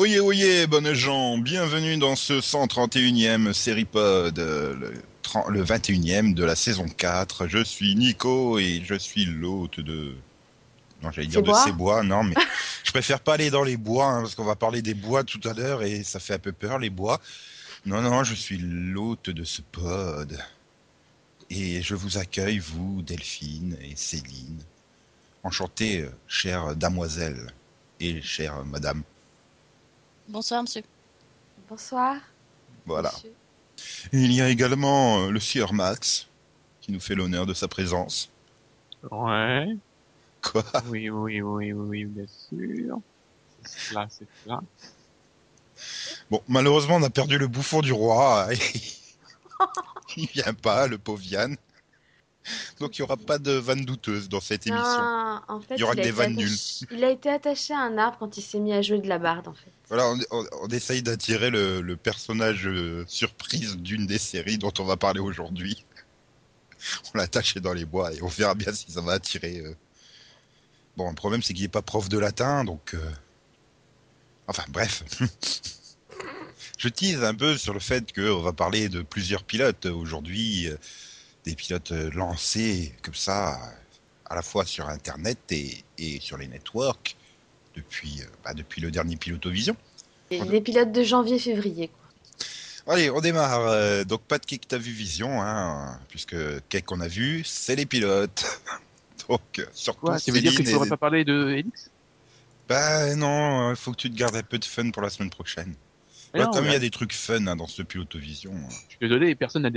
Oyez, oyez, bonnes gens, bienvenue dans ce 131e Séripod, le 21e de la saison 4. Je suis Nico et je suis l'hôte de... Non, j'allais dire de ces bois, non, mais je préfère pas aller dans les bois, hein, parce qu'on va parler des bois tout à l'heure et ça fait un peu peur, les bois. Non, je suis l'hôte de ce pod. Et je vous accueille, vous, Delphine et Céline. Enchantée, chère damoiselle et chère madame. Bonsoir, monsieur. Bonsoir. Voilà. Monsieur. Il y a également le sieur Max, qui nous fait l'honneur de sa présence. Ouais. Quoi ? Oui, bien sûr. C'est cela. Bon, malheureusement, on a perdu le bouffon du roi. Il vient pas, le pauvre Yann. Donc, il n'y aura pas de vannes douteuses dans cette émission. En fait, il y aura que des vannes nulles. Il a été attaché à un arbre quand il s'est mis à jouer de la barde, en fait. Voilà, on essaye d'attirer le personnage surprise d'une des séries dont on va parler aujourd'hui. On l'a attaché dans les bois et on verra bien si ça va attirer. Bon, le problème, c'est qu'il n'est pas prof de latin, donc... Enfin, bref. Je tease un peu sur le fait qu'on va parler de plusieurs pilotes aujourd'hui... Des pilotes lancés comme ça, à la fois sur Internet et sur les networks, depuis le dernier Pilotovision. Les pilotes de janvier-février, quoi. Allez, on démarre. Donc, pas de Qu'est-ce que t'as vu Vision, hein, puisque Qu'est-ce qu'on a vu, c'est les pilotes. Donc, surtout Céline... Ça veut dire que tu ne pourrais pas parler de Helix ? Ben non, il faut que tu te gardes un peu de fun pour la semaine prochaine. Ouais, non, comme il y a des trucs fun hein, dans ce Pilotovision. Je suis désolé, personne n'a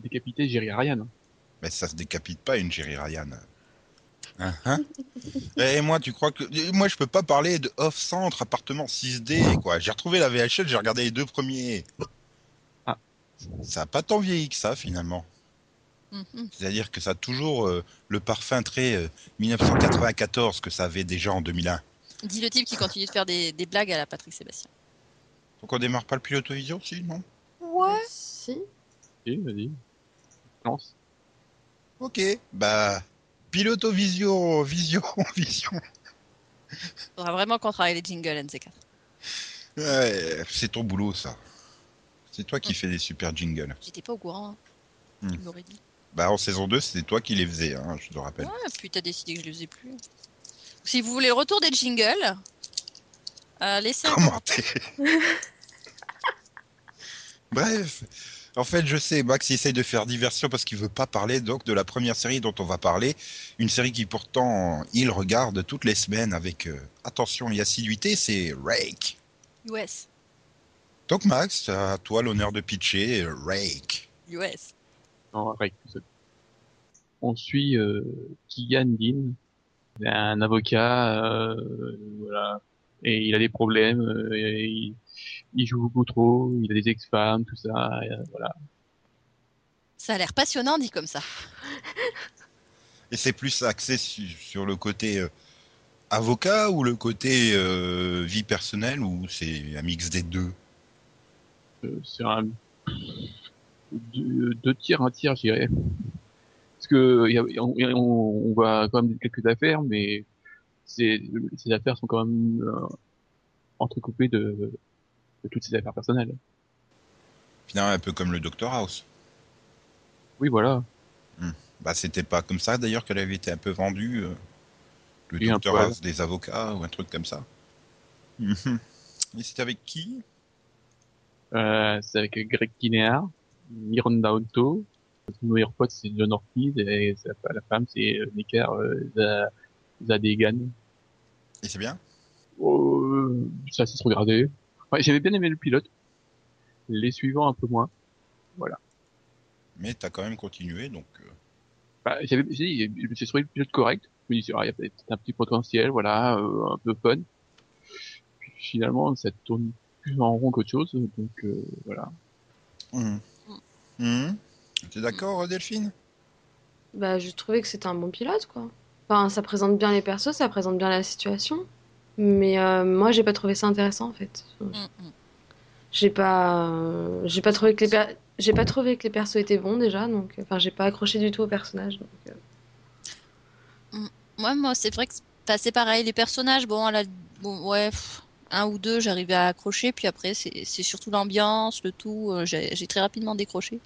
décapité Jerry Ryan. Mais ça se décapite pas une Jerry Ryan. Hein Et moi, tu crois que. Moi, je peux pas parler de Off-Centre, appartement 6D, quoi. J'ai retrouvé la VHL, j'ai regardé les deux premiers. Ah. Ça n'a pas tant vieilli que ça, finalement. Mm-hmm. C'est-à-dire que ça a toujours le parfum très 1994 que ça avait déjà en 2001. Dit le type qui continue de faire des blagues à la Patrick Sébastien. Donc on démarre pas le Pilotovision, si, non ? Ouais, si, vas-y, lance. Ok, bah, Pilotovision. Faudra vraiment qu'on travaille les jingles, NC4. Ouais, c'est ton boulot, ça. C'est toi qui fais des super jingles. J'étais pas au courant, hein. Tu m'aurais dit. Bah, en saison 2, c'était toi qui les faisais, hein, je te rappelle. Ouais, puis t'as décidé que je les faisais plus. Si vous voulez le retour des jingles... laissez commenter. Bref, en fait, je sais, Max essaye de faire diversion parce qu'il veut pas parler donc de la première série dont on va parler, une série qui pourtant il regarde toutes les semaines avec attention et assiduité, c'est Rake. US. Donc Max, à toi l'honneur de pitcher Rake. US. Non, Rake. On suit Keegan Dean, un avocat, voilà. Et il a des problèmes, il joue beaucoup trop, il a des ex-femmes, tout ça, voilà. Ça a l'air passionnant, dit comme ça. Et c'est plus axé sur le côté avocat ou le côté vie personnelle, ou c'est un mix des deux ? C'est un... Deux tiers, je dirais. Parce que on voit quand même quelques affaires, mais... Ces affaires sont quand même entrecoupées de toutes ces affaires personnelles. Finalement, un peu comme le Dr House. Oui, voilà. Bah, c'était pas comme ça d'ailleurs qu'elle avait été un peu vendue. Le oui, Dr House des avocats ou un truc comme ça. Et c'était avec qui ? C'est avec Greg Kinnear, Miranda Otto. Son meilleur pote, c'est John Ortiz. Et la femme, c'est Necker Zadegan. Et c'est bien ? Ça c'est se regarder. Ouais, j'avais bien aimé le pilote. Les suivants un peu moins. Voilà. Mais t'as quand même continué donc. Bah, j'ai trouvé le pilote correct. Je me disais, il y a peut-être un petit potentiel, voilà, un peu fun. Puis, finalement, ça tourne plus en rond qu'autre chose, donc voilà. T'es d'accord, Delphine ? Bah, je trouvais que c'était un bon pilote, quoi. Enfin, ça présente bien les persos, ça présente bien la situation, mais moi j'ai pas trouvé ça intéressant en fait. J'ai pas trouvé que les persos étaient bons déjà, donc enfin j'ai pas accroché du tout aux personnages. Donc, moi c'est vrai que c'est pareil les personnages, bon, un ou deux, j'arrivais à accrocher, puis après, c'est surtout l'ambiance, le tout, j'ai très rapidement décroché.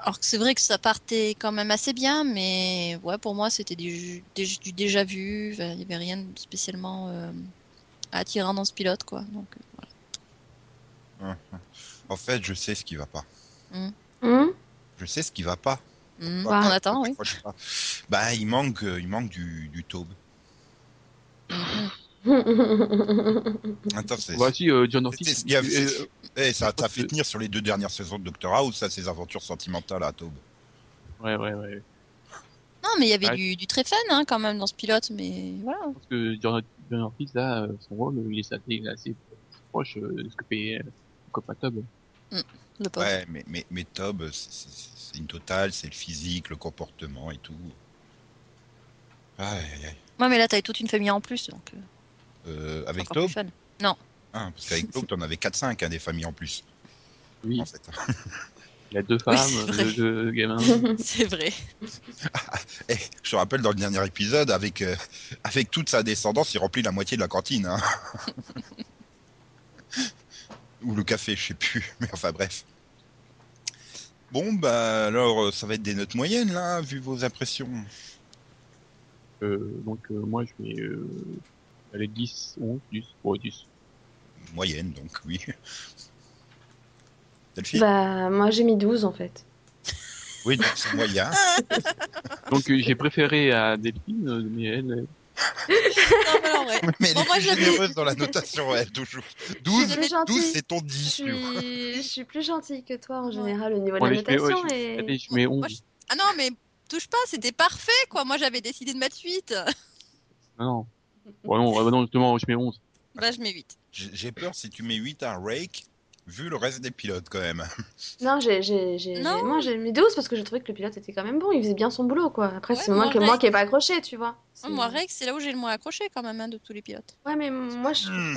Alors que c'est vrai que ça partait quand même assez bien, mais ouais, pour moi, c'était du déjà vu, il n'y avait rien de spécialement attirant dans ce pilote, quoi. Donc, voilà. En fait, je sais ce qui ne va pas. Je sais ce qui ne va pas. On attend, oui. Bah, il manque du taube. Attends, c'est... Bah, si, John Ortiz. Ça fait tenir sur les deux dernières saisons de Doctor House, ça, ses aventures sentimentales à taube. Ouais. Non, mais il y avait du très fun hein, quand même dans ce pilote, mais voilà. Je pense que John Ortiz, là, son rôle, il est assez proche de ce que fait copain Tob. Ouais, mais Tob, c'est une totale, c'est le physique, le comportement et tout. Aïe. Ouais, mais là, t'avais toute une famille en plus, donc... avec Tob ? Non. Ah, parce qu'avec Tob, t'en avais 4-5, hein, des familles en plus. Oui. En fait. Il y a deux femmes, deux gamins. C'est vrai. Je te rappelle, dans le dernier épisode, avec toute sa descendance, il remplit la moitié de la cantine. Hein. Ou le café, je sais plus, mais enfin bref. Bon, bah alors, ça va être des notes moyennes, là, vu vos impressions. Donc, moi, je vais aller 10, 11, 10, ouais, 10. Moyenne, donc, oui. Delphine ? Bah, moi, j'ai mis 12, en fait. Oui, donc c'est moyen. Donc, j'ai préféré à Delphine, mais elle... Non, mais non, ouais. Mais elle est généreuse dans la notation, elle, toujours. 12, c'est ton 10. Je suis plus gentille que toi en général au niveau de la notation. Allez, je mets 11. Ah non, mais touche pas, c'était parfait, quoi. Moi, j'avais décidé de mettre 8. Non. Non, justement, je mets 11. Bah, je mets 8. J'ai peur si tu mets 8 à Rake, vu le reste des pilotes, quand même. Non, moi, j'ai mis 12 parce que je trouvais que le pilote était quand même bon. Il faisait bien son boulot, quoi. Après, c'est moi qui n'ai pas accroché, tu vois. C'est... Moi, Rex, c'est là où j'ai le moins accroché, quand même, hein, de tous les pilotes. Ouais, mais moi,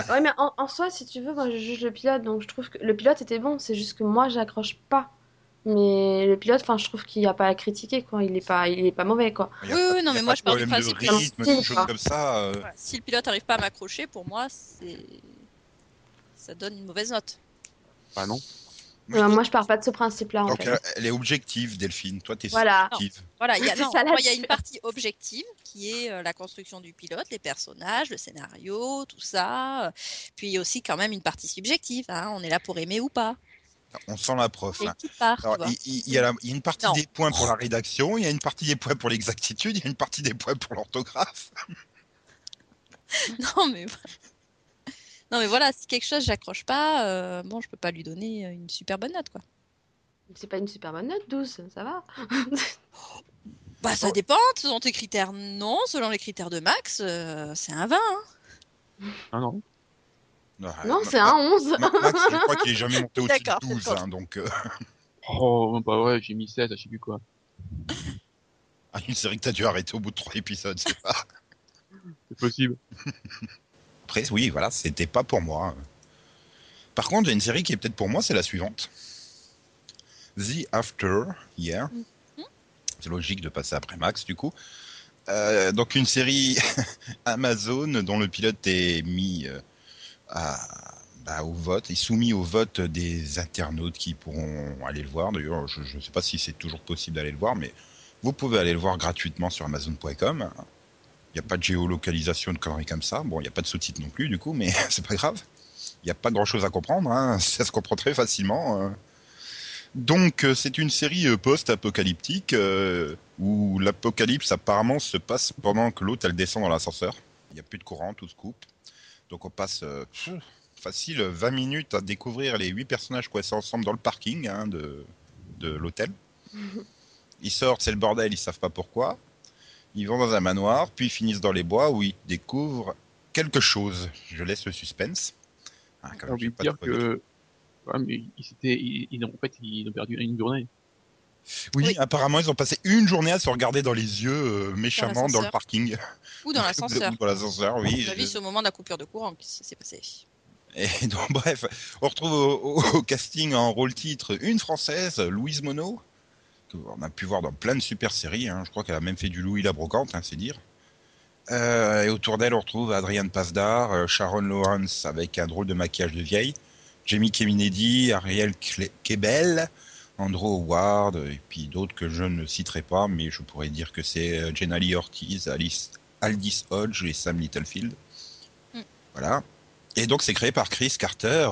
ouais, mais en soi, si tu veux, moi, je juge le pilote. Donc, je trouve que le pilote était bon. C'est juste que moi, j'accroche pas. Mais le pilote, je trouve qu'il n'y a pas à critiquer, quoi. Il est pas mauvais, quoi. Oui, non, mais moi, je parle du principe. Rythme, des choses comme ça. Ouais, si le pilote n'arrive pas à m'accrocher, pour moi, ça donne une mauvaise note. Bah non. Moi, je pars pas de ce principe-là. Donc, en fait. Elle est objective, Delphine. Toi, t'es subjective. Voilà. Il y a une partie objective qui est la construction du pilote, les personnages, le scénario, tout ça. Puis, il y a aussi quand même une partie subjective. Hein. On est là pour aimer ou pas. On sent la prof. Hein. Il y a une partie des points pour la rédaction, il y a une partie des points pour l'exactitude, il y a une partie des points pour l'orthographe. Non mais voilà, si quelque chose j'accroche pas, je peux pas lui donner une super bonne note, quoi. C'est pas une super bonne note, 12, ça va. Bah ça dépend, selon tes critères, non, selon les critères de Max, c'est un 20. Hein. Ah non. Non, c'est un 11. Max, je crois qu'il est jamais monté au-dessus de 12, hein, donc... Oh, bah ouais, j'ai mis 7, je sais plus quoi. Ah, une série que t'as dû arrêter au bout de 3 épisodes, c'est pas... C'est possible. Après, oui, voilà, c'était pas pour moi. Par contre, il y a une série qui est peut-être pour moi, c'est la suivante. The After, hier. Yeah. C'est logique de passer après Max, du coup. Donc, une série Amazon dont le pilote est mis... au vote, est soumis au vote des internautes qui pourront aller le voir. D'ailleurs, je ne sais pas si c'est toujours possible d'aller le voir, mais vous pouvez aller le voir gratuitement sur Amazon.com. Il n'y a pas de géolocalisation de conneries comme ça. Bon, il n'y a pas de sous-titres non plus, du coup, mais c'est pas grave. Il n'y a pas grand-chose à comprendre. Hein. Ça se comprend très facilement. Donc, c'est une série post-apocalyptique où l'apocalypse, apparemment, se passe pendant que l'autre, elle descend dans l'ascenseur. Il n'y a plus de courant, tout se coupe. Donc on passe facile 20 minutes à découvrir les 8 personnages coincés ensemble dans le parking hein, de l'hôtel. Ils sortent, c'est le bordel, ils savent pas pourquoi. Ils vont dans un manoir, puis ils finissent dans les bois où ils découvrent quelque chose. Je laisse le suspense. Ah, quand même, j'ai pas dire que... Ouais, mais ils ont perdu une journée. Oui, apparemment, ils ont passé une journée à se regarder dans les yeux méchamment dans le parking. Ou dans l'ascenseur. Ou dans l'ascenseur, oui. J'ai vu ce moment de la coupure de courant qui s'est passé. Et donc, bref, on retrouve au casting en rôle-titre une Française, Louise Monot, qu'on a pu voir dans plein de super séries. Hein. Je crois qu'elle a même fait du Louis la Brocante, hein, c'est dire. Et autour d'elle, on retrouve Adrian Pasdar, Sharon Lawrence avec un drôle de maquillage de vieille, Jamie Keminedi, Arielle Kebbel, Andrew Howard, et puis d'autres que je ne citerai pas, mais je pourrais dire que c'est Jenna Lee Ortiz, Aldis Hodge et Sam Littlefield. Voilà. Et donc, c'est créé par Chris Carter,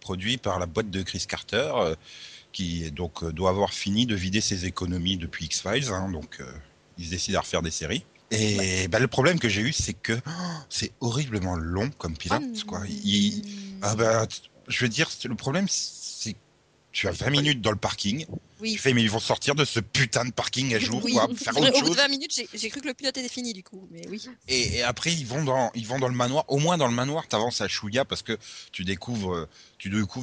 produit par la boîte de Chris Carter, qui donc doit avoir fini de vider ses économies depuis X-Files, hein, donc ils décident à refaire des séries. Et bah, le problème que j'ai eu, c'est que c'est horriblement long comme pilote, quoi. Je veux dire, le problème, c'est que tu as 20 minutes dans le parking. Oui. Tu fais, mais ils vont sortir de ce putain de parking à jour, quoi, faire autre chose. Au bout de 20 minutes, j'ai cru que le pilote était fini, du coup. Mais oui. Et après, ils vont dans le manoir. Au moins dans le manoir, t'avances à chouïa parce que tu découvres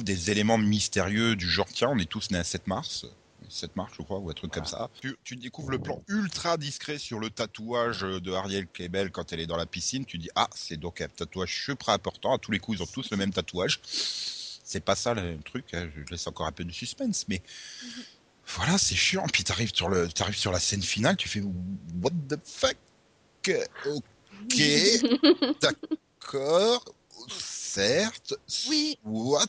des éléments mystérieux du genre, tiens, on est tous nés à 7 mars. 7 mars, je crois, ou un truc comme ça. Tu découvres le plan ultra discret sur le tatouage de Arielle Kebbel quand elle est dans la piscine. Tu dis, ah, c'est donc un tatouage super important. À tous les coups, ils ont tous le même tatouage. C'est pas ça le truc. Hein. Je laisse encore un peu de suspense, mais voilà, c'est chiant. Puis t'arrives sur la scène finale, tu fais what the fuck? Ok, d'accord. Certes. Oui. What?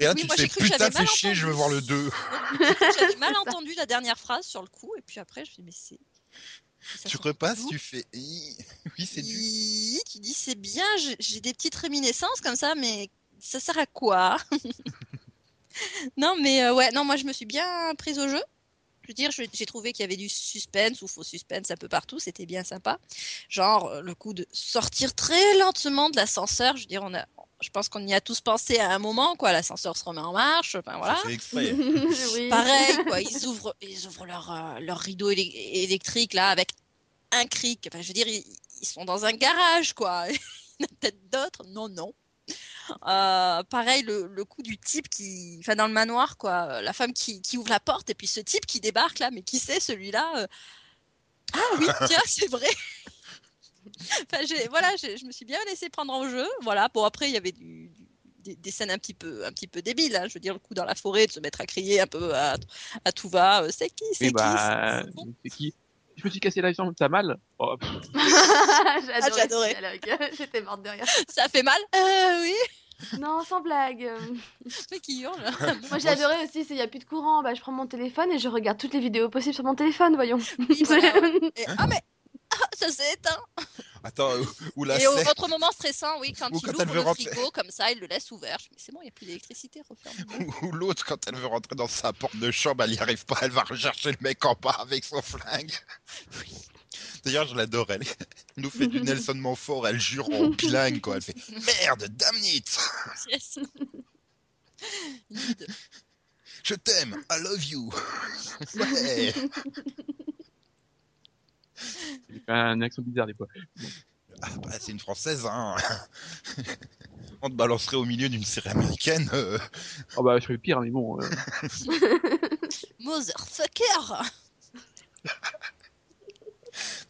Et là, oui, tu te fais putain, fais chier, je veux voir le 2. J'avais mal entendu la dernière phrase sur le coup, et puis après, je me dis, mais c'est. Tu repasses, tu fais. Oui, c'est du. Tu dis, c'est bien, j'ai des petites réminiscences comme ça, mais ça sert à quoi? Non, mais moi, je me suis bien prise au jeu. Je veux dire, j'ai trouvé qu'il y avait du suspense ou faux suspense un peu partout, c'était bien sympa. Genre, le coup de sortir très lentement de l'ascenseur, je veux dire, je pense qu'on y a tous pensé à un moment, quoi. L'ascenseur se remet en marche, enfin voilà. C'est exprès. Oui. Pareil, quoi. Ils ouvrent leur rideau électrique, là, avec un cric. Enfin, je veux dire, ils sont dans un garage, quoi. Il y en a peut-être d'autres. Non. Pareil, le coup du type qui, enfin dans le manoir quoi, la femme qui ouvre la porte et puis ce type qui débarque là, mais qui c'est celui-là Ah oui, tiens, c'est vrai. Enfin je me suis bien laissée prendre en jeu. Voilà, bon après il y avait des scènes un petit peu débiles. Hein. Je veux dire le coup dans la forêt de se mettre à crier un peu à tout va. C'est qui? Je me suis cassé la jambe, t'as mal? J'adorais. J'étais morte derrière. Ça fait mal? Oui. Non, sans blague. Mais qui hurle. Moi, j'ai adoré aussi, c'est il n'y a plus de courant. Bah, je prends mon téléphone et je regarde toutes les vidéos possibles sur mon téléphone, voyons. Oui, voilà. Ça s'est éteint. Attends, et autre moment stressant, oui, quand il ouvre le frigo comme ça, il le laisse ouvert. Mais c'est bon, il n'y a plus d'électricité, referme. Ou l'autre, quand elle veut rentrer dans sa porte de chambre, elle n'y arrive pas, elle va rechercher le mec en bas avec son flingue. Oui. D'ailleurs, je l'adore, elle nous fait du Nelson Montfort, elle jure en bilingue, quoi. Elle fait merde, damn it. Yes. Je t'aime, I love you. Ouais. Un accent bizarre des fois. Ah bah, c'est une française, hein. On te balancerait au milieu d'une série américaine. Oh bah je serais pire, mais bon. Motherfucker.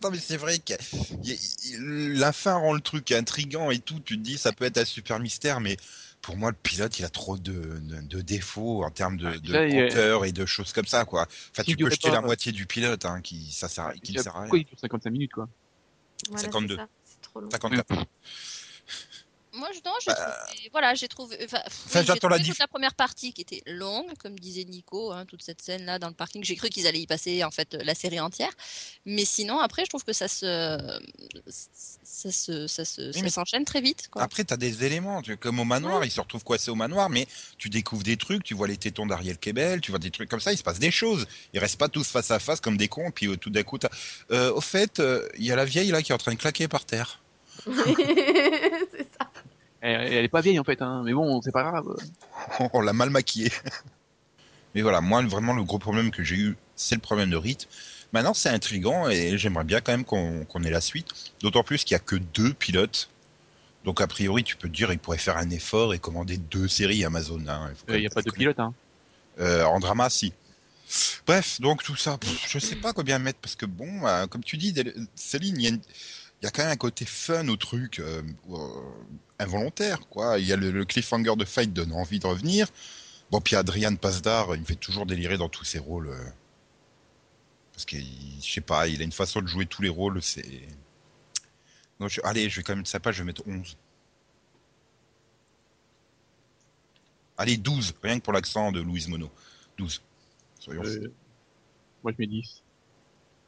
Non mais c'est vrai que la fin rend le truc intriguant et tout. Tu te dis ça peut être un super mystère, mais pour moi le pilote il a trop de défauts en termes de compteur et de choses comme ça quoi. Enfin si tu peux jeter la moitié du pilote hein, qui ne sert à rien. Pourquoi il dure 55 minutes quoi? Voilà, 52. C'est trop long. 54. Moi j'ai trouvé toute la première partie qui était longue comme disait Nico hein, toute cette scène là dans le parking, j'ai cru qu'ils allaient y passer en fait la série entière. Mais sinon après je trouve que ça s'enchaîne très vite quoi. Après t'as des éléments comme au manoir, ils se retrouvent coincés au manoir mais tu découvres des trucs, tu vois les tétons d'Arielle Kebbel, tu vois des trucs comme ça, il se passe des choses. Ils restent pas tous face à face comme des cons puis tout d'un coup au fait, il y a la vieille là qui est en train de claquer par terre. C'est ça. Elle est pas vieille en fait, hein. Mais bon, c'est pas grave. On l'a mal maquillée. Mais voilà, moi vraiment le gros problème que j'ai eu, c'est le problème de rythme. Maintenant, c'est intriguant et j'aimerais bien quand même qu'on ait la suite. D'autant plus qu'il y a que 2 pilotes. Donc a priori, tu peux te dire, ils pourraient faire un effort et commander 2 séries Amazon. Hein. Il n'y a pas de pilote. Hein. En drama, si. Bref, donc tout ça, je sais pas combien mettre parce que bon, comme tu dis, Céline, il y a quand même un côté fun au truc, involontaire, quoi. Il y a le cliffhanger de Fight donne envie de revenir. Bon, puis Adrian Pasdar, il me fait toujours délirer dans tous ses rôles. Parce que, je sais pas, il a une façon de jouer tous les rôles, c'est... Donc, allez, je vais quand même sympa, je vais mettre 11. Allez, 12, rien que pour l'accent de Louise Monot. 12. Soyons moi, je mets 10.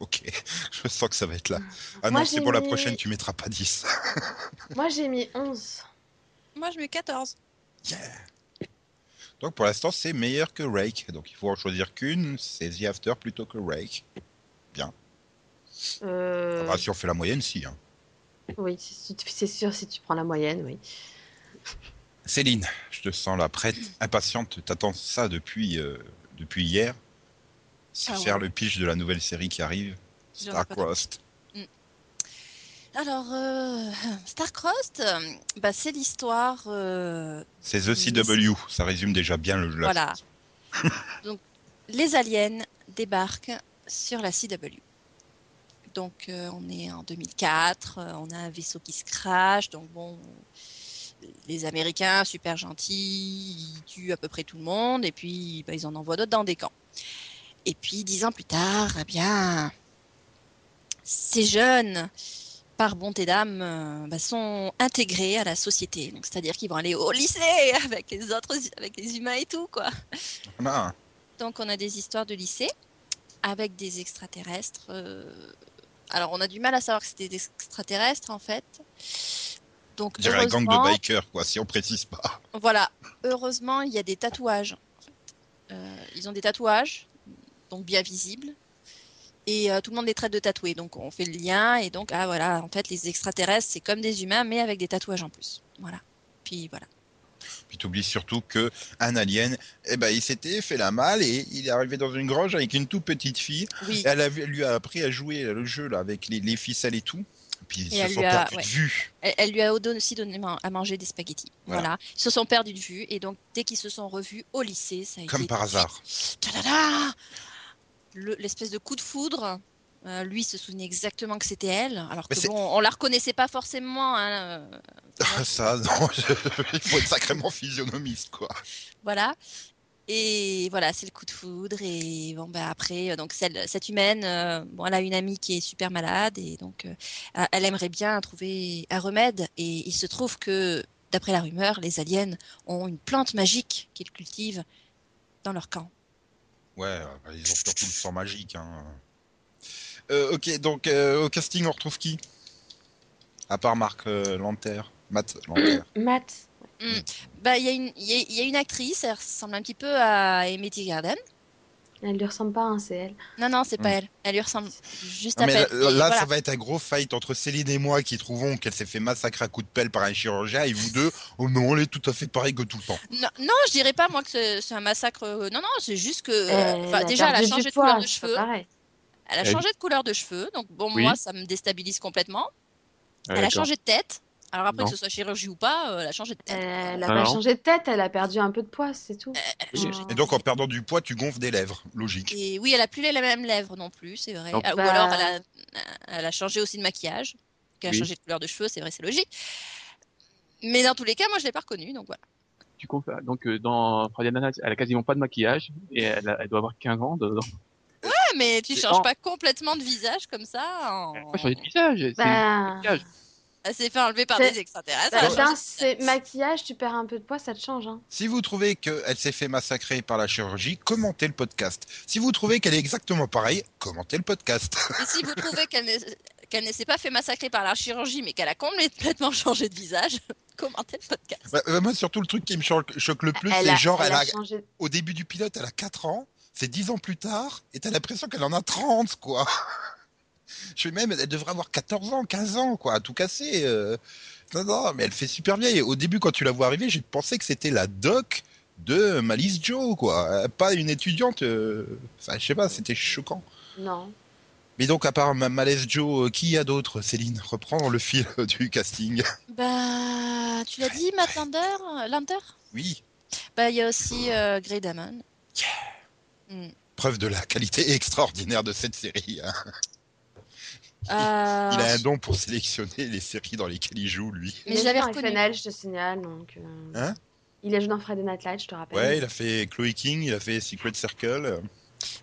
Ok, je sens que ça va être là. Ah moi, non, c'est pour la prochaine, tu mettras pas 10. Moi, j'ai mis 11. Moi, je mets 14. Yeah. Donc, pour l'instant, c'est meilleur que Rake. Donc, il faut en choisir qu'une. C'est The After plutôt que Rake. Bien. Ah, si on fait la moyenne, si. Hein. Oui, c'est sûr, si tu prends la moyenne, oui. Céline, je te sens là, prête, impatiente. T'attends ça depuis hier. C'est faire le pitch de la nouvelle série qui arrive, StarCrossed. Alors, StarCrossed, bah, c'est l'histoire... c'est The CW, ça résume déjà bien le jeu. Voilà. Donc, les aliens débarquent sur la CW. Donc, on est en 2004, on a un vaisseau qui se crache, donc bon... Les Américains, super gentils, ils tuent à peu près tout le monde, et puis bah, ils en envoient d'autres dans des camps. Et puis, 10 ans plus tard, eh bien, ces jeunes, par bonté d'âme, bah, sont intégrés à la société. Donc, c'est-à-dire qu'ils vont aller au lycée avec les autres, avec les humains et tout, quoi. Ah. Donc, on a des histoires de lycée avec des extraterrestres. Alors, on a du mal à savoir que c'était des extraterrestres, en fait. Donc, heureusement, la gang de bikers, quoi, si on précise pas. Voilà. Heureusement, il y a des tatouages. Ils ont des tatouages. Donc bien visible, et tout le monde les traite de tatoués, donc on fait le lien, et donc ah voilà, en fait les extraterrestres c'est comme des humains mais avec des tatouages en plus, voilà. Puis voilà. Puis t'oublies surtout que un alien, eh ben il s'était fait la malle et il est arrivé dans une grange avec une toute petite fille. Oui. Et elle lui a appris à jouer le jeu là avec les ficelles et tout. Puis ils se sont perdus de vue. Elle lui a aussi donné à manger des spaghettis. Voilà. Ils se sont perdus de vue et donc dès qu'ils se sont revus au lycée, ça a été comme par hasard. Ta-da-da! L'espèce de coup de foudre, lui se souvenait exactement que c'était elle, alors mais que bon, on la reconnaissait pas forcément. Hein, ça, non, il faut être sacrément physionomiste, quoi. Voilà, et voilà, c'est le coup de foudre, et bon, bah, après, donc, cette humaine, bon, elle a une amie qui est super malade, et donc, elle aimerait bien trouver un remède, et il se trouve que, d'après la rumeur, les aliens ont une plante magique qu'ils cultivent dans leur camp. Ouais, bah, ils ont surtout le sang magique. Hein. Ok, donc au casting, on retrouve qui? À part Mark Lanter, Matt Lanter. Matt. Bah, il y a une actrice, elle ressemble un petit peu à Emmetty Garden. Elle lui ressemble pas, hein, c'est elle. Non, c'est pas elle. Elle lui ressemble juste à peine. Là, voilà. Ça va être un gros fight entre Céline et moi qui trouvons qu'elle s'est fait massacrer à coups de pelle par un chirurgien, et vous deux, oh non, elle est tout à fait pareille que tout le temps. Non, je dirais pas moi que c'est un massacre. Non, c'est juste que déjà, elle a changé de couleur de cheveux. Elle a changé de couleur de cheveux, donc bon, moi, ça me déstabilise complètement. Elle a changé de tête. Alors après, que ce soit chirurgie ou pas, elle a changé de tête. Elle n'a pas changé de tête, elle a perdu un peu de poids, c'est tout. Et donc en perdant du poids, tu gonfles des lèvres, logique. Et oui, elle n'a plus les mêmes lèvres non plus, c'est vrai. Ah, ou alors elle a changé aussi de maquillage, elle a changé de couleur de cheveux, c'est vrai, c'est logique. Mais dans tous les cas, moi je ne l'ai pas reconnue, donc voilà. Tu comptes, donc dans Friday Night, elle n'a quasiment pas de maquillage, et elle doit avoir 15 ans dedans. Ouais, mais tu ne changes pas complètement de visage comme ça. Elle n'a pas changé de visage, c'est un maquillage. Elle s'est fait enlever par des extraterrestres. C'est maquillage, tu perds un peu de poids, ça te change. Hein. Si vous trouvez qu'elle s'est fait massacrer par la chirurgie, commentez le podcast. Si vous trouvez qu'elle est exactement pareille, commentez le podcast. Et si vous trouvez qu'elle ne s'est pas fait massacrer par la chirurgie, mais qu'elle a complètement changé de visage, commentez le podcast. Bah, moi, surtout, le truc qui me choque le plus, c'est genre, au début du pilote, elle a 4 ans, c'est 10 ans plus tard, et t'as l'impression qu'elle en a 30, quoi. Je sais même, elle devrait avoir 14 ans, 15 ans, quoi, à tout casser. Non, mais elle fait super vieille. Au début, quand tu la vois arriver, j'ai pensé que c'était la doc de Malice Joe, quoi. Pas une étudiante. Enfin, je sais pas, c'était choquant. Non. Mais donc, à part Malice Joe, qui y a d'autres, Céline? Reprends le fil du casting. Bah, tu l'as dit, Matt Lanter? Oui. Bah, il y a aussi Grey Damon. Yeah. Preuve de la qualité extraordinaire de cette série, hein. Il a un don pour sélectionner les séries dans lesquelles il joue, lui. Mais j'avais reconnu. Je te signale. Donc, hein? Il a joué dans Friday Night Lights, je te rappelle. Ouais, il a fait Chloé King, il a fait Secret Circle.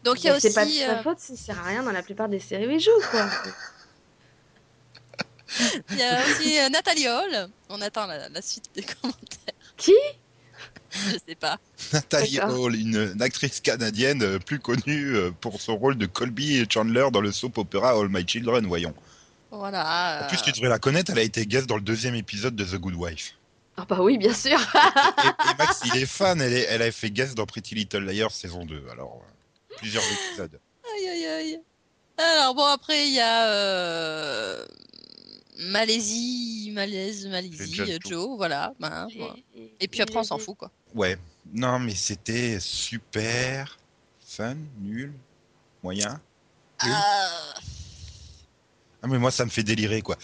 Donc il y a aussi. C'est pas de sa faute, ça sert à rien dans la plupart des séries où il joue, quoi. Il y a aussi Nathalie Hall. On attend la suite des commentaires. Qui ? Je sais pas. Nathalie Hall, une actrice canadienne plus connue pour son rôle de Colby et Chandler dans le soap opéra All My Children, voyons. Voilà. En plus, tu devrais la connaître, elle a été guest dans le 2e épisode de The Good Wife. Ah bah oui, bien sûr. Et Max, il est fan, elle a fait guest dans Pretty Little Liars saison 2, alors plusieurs épisodes. Aïe aïe aïe. Alors bon, après il y a Malaisie, Joe, voilà. Et puis après on s'en fout quoi. Ouais, non mais c'était super fun, nul, moyen. Ah mais moi ça me fait délirer quoi.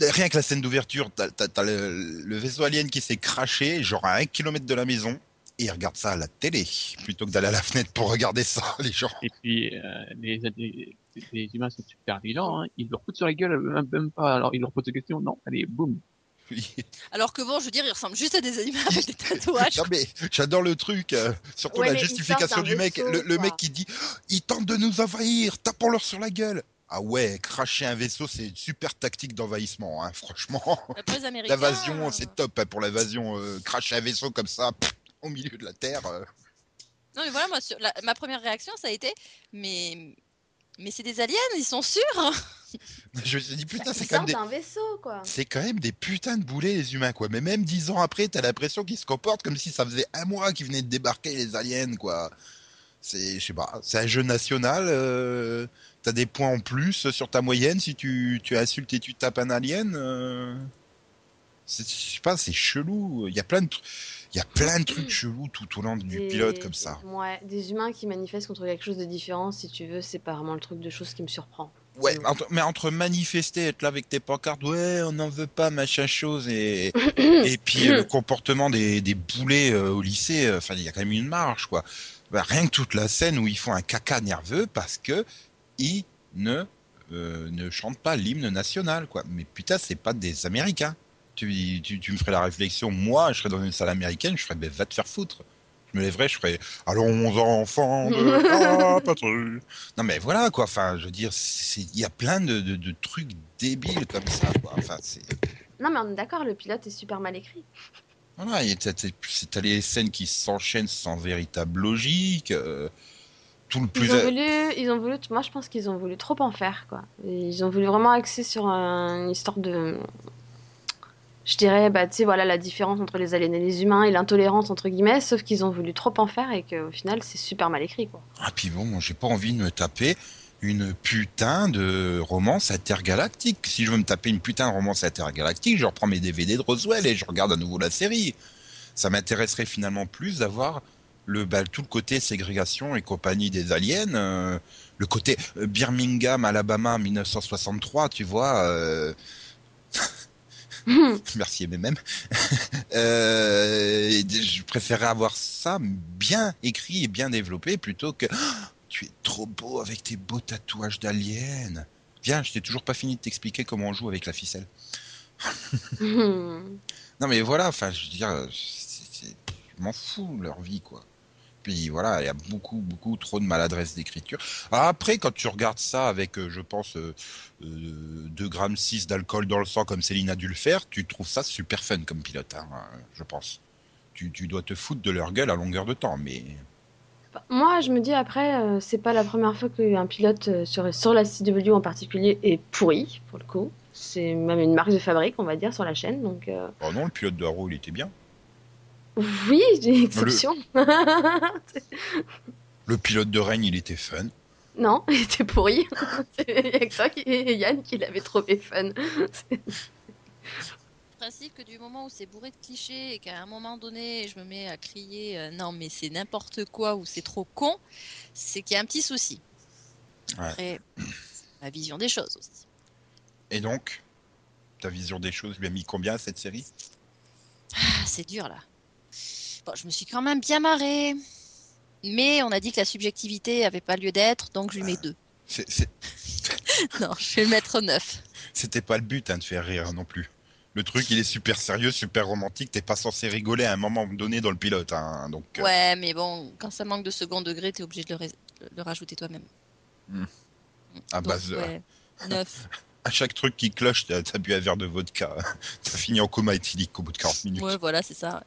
Rien que la scène d'ouverture, t'as le vaisseau alien qui s'est crashé, genre à 1 km de la maison, et ils regardent ça à la télé, plutôt que d'aller à la fenêtre pour regarder ça, les gens. Et puis, les humains sont super vigilants, hein. Ils leur foutent sur la gueule, même pas, alors ils leur posent des questions, non, allez, boum. Oui. Alors que bon, je veux dire, ils ressemblent juste à des animaux avec des tatouages. Non mais j'adore le truc, surtout la justification du mec, le mec qui dit « Ils tentent de nous envahir, tapons-leur sur la gueule !» Ah ouais, cracher un vaisseau, c'est une super tactique d'envahissement, hein, franchement. L'évasion, c'est top pour l'évasion. Cracher un vaisseau comme ça, au milieu de la Terre. Non mais voilà, moi, ma première réaction, ça a été, mais c'est des aliens, ils sont sûrs. Je me suis dit, putain, c'est quand même un vaisseau, quoi. C'est quand même des putains de boulets, les humains, quoi. Mais même 10 ans après, t'as l'impression qu'ils se comportent comme si ça faisait un mois qu'ils venaient de débarquer les aliens, quoi. C'est, je sais pas, c'est un jeu national, t'as des points en plus sur ta moyenne si tu insultes et tu tapes un alien. Je sais pas, c'est chelou. Il y a plein de trucs chelous tout au long du pilote comme ça. Ouais, des humains qui manifestent contre quelque chose de différent, si tu veux, c'est pas vraiment le truc de chose qui me surprend. Ouais, mais entre manifester, être là avec tes pancartes, ouais, on n'en veut pas, machin chose, et puis le comportement des boulets au lycée, enfin, il y a quand même une marge, quoi. Bah, rien que toute la scène où ils font un caca nerveux parce que ils ne chantent pas l'hymne national, quoi. Mais putain, c'est pas des Américains. Tu me ferais la réflexion, moi, je serais dans une salle américaine, je ferais, ben, va te faire foutre. Je me lèverais, je ferais, allons enfants de patrouille. Non mais voilà, quoi. Enfin, je veux dire, il y a plein de trucs débiles comme ça, quoi. Enfin, c'est... Non mais on est d'accord, le pilote est super mal écrit. Voilà, t'as les scènes qui s'enchaînent sans véritable logique. Tout le plus. Ils ont voulu. Moi, je pense qu'ils ont voulu trop en faire, quoi. Ils ont voulu vraiment axer sur une histoire de. Je dirais, bah, tu sais, voilà, la différence entre les aliens et les humains et l'intolérance entre guillemets. Sauf qu'ils ont voulu trop en faire et qu'au final, c'est super mal écrit, quoi. Ah puis bon, moi, j'ai pas envie de me taper une putain de romance intergalactique. Si je veux me taper une putain de romance intergalactique, je reprends mes DVD de Roswell et je regarde à nouveau la série. Ça m'intéresserait finalement plus d'avoir tout le côté ségrégation et compagnie des aliens, le côté Birmingham, Alabama, 1963, tu vois. Merci, mais même. Je préférerais avoir ça bien écrit et bien développé plutôt que... Tu es trop beau avec tes beaux tatouages d'alien. Viens, je t'ai toujours pas fini de t'expliquer comment on joue avec la ficelle. Non mais voilà, enfin je veux dire, je m'en fous leur vie quoi. Puis voilà, il y a beaucoup trop de maladresse d'écriture. Alors après, quand tu regardes ça avec, je pense, 2,6 g d'alcool dans le sang comme Céline a dû le faire, tu trouves ça super fun comme pilote, hein, je pense. Tu dois te foutre de leur gueule à longueur de temps, mais... Moi, je me dis après, c'est pas la première fois qu'un pilote sur la CW en particulier est pourri, pour le coup. C'est même une marque de fabrique, on va dire, sur la chaîne. Donc, Oh non, le pilote de Arrow, il était bien. Oui, j'ai une exception. Le pilote de Reign, il était fun. Non, il était pourri. Il y a que toi et Yann qui l'avaient trouvé fun. Principe que du moment où c'est bourré de clichés et qu'à un moment donné je me mets à crier non mais c'est n'importe quoi ou c'est trop con, c'est qu'il y a un petit souci. Après, ouais. Ma vision des choses aussi. Et donc, ta vision des choses lui a mis combien cette série ? C'est dur là. Bon, je me suis quand même bien marrée, mais on a dit que la subjectivité n'avait pas lieu d'être, donc je lui mets 2. Non, je vais le mettre 9. C'était pas le but de faire rire non plus. Le truc, il est super sérieux, super romantique. T'es pas censé rigoler à un moment donné dans le pilote. Hein, donc, ouais, mais bon, quand ça manque de second degré, t'es obligé de le rajouter toi-même. Ah donc, bah, 9. à chaque truc qui cloche, t'as bu un verre de vodka. T'as fini en coma éthylique au bout de 40 minutes. Ouais, voilà, c'est ça.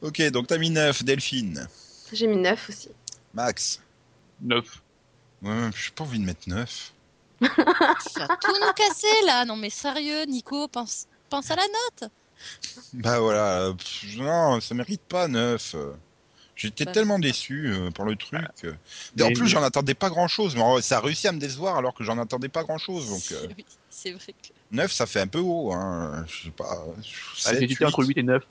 Ok, donc t'as mis 9, Delphine. J'ai mis 9 aussi. Max. 9. Ouais, j'ai pas envie de mettre 9. Ça va tout nous casser, là. Non, mais sérieux, Nico, pense à la note. Bah voilà, non, ça mérite pas 9. J'étais tellement déçu par le truc. Ah. En plus, j'en attendais pas grand-chose. Mais ça a réussi à me décevoir alors que j'en attendais pas grand-chose. Donc, oui, c'est vrai que... 9, ça fait un peu haut. Hein. Je sais pas. J'hésitais entre 8 et 9.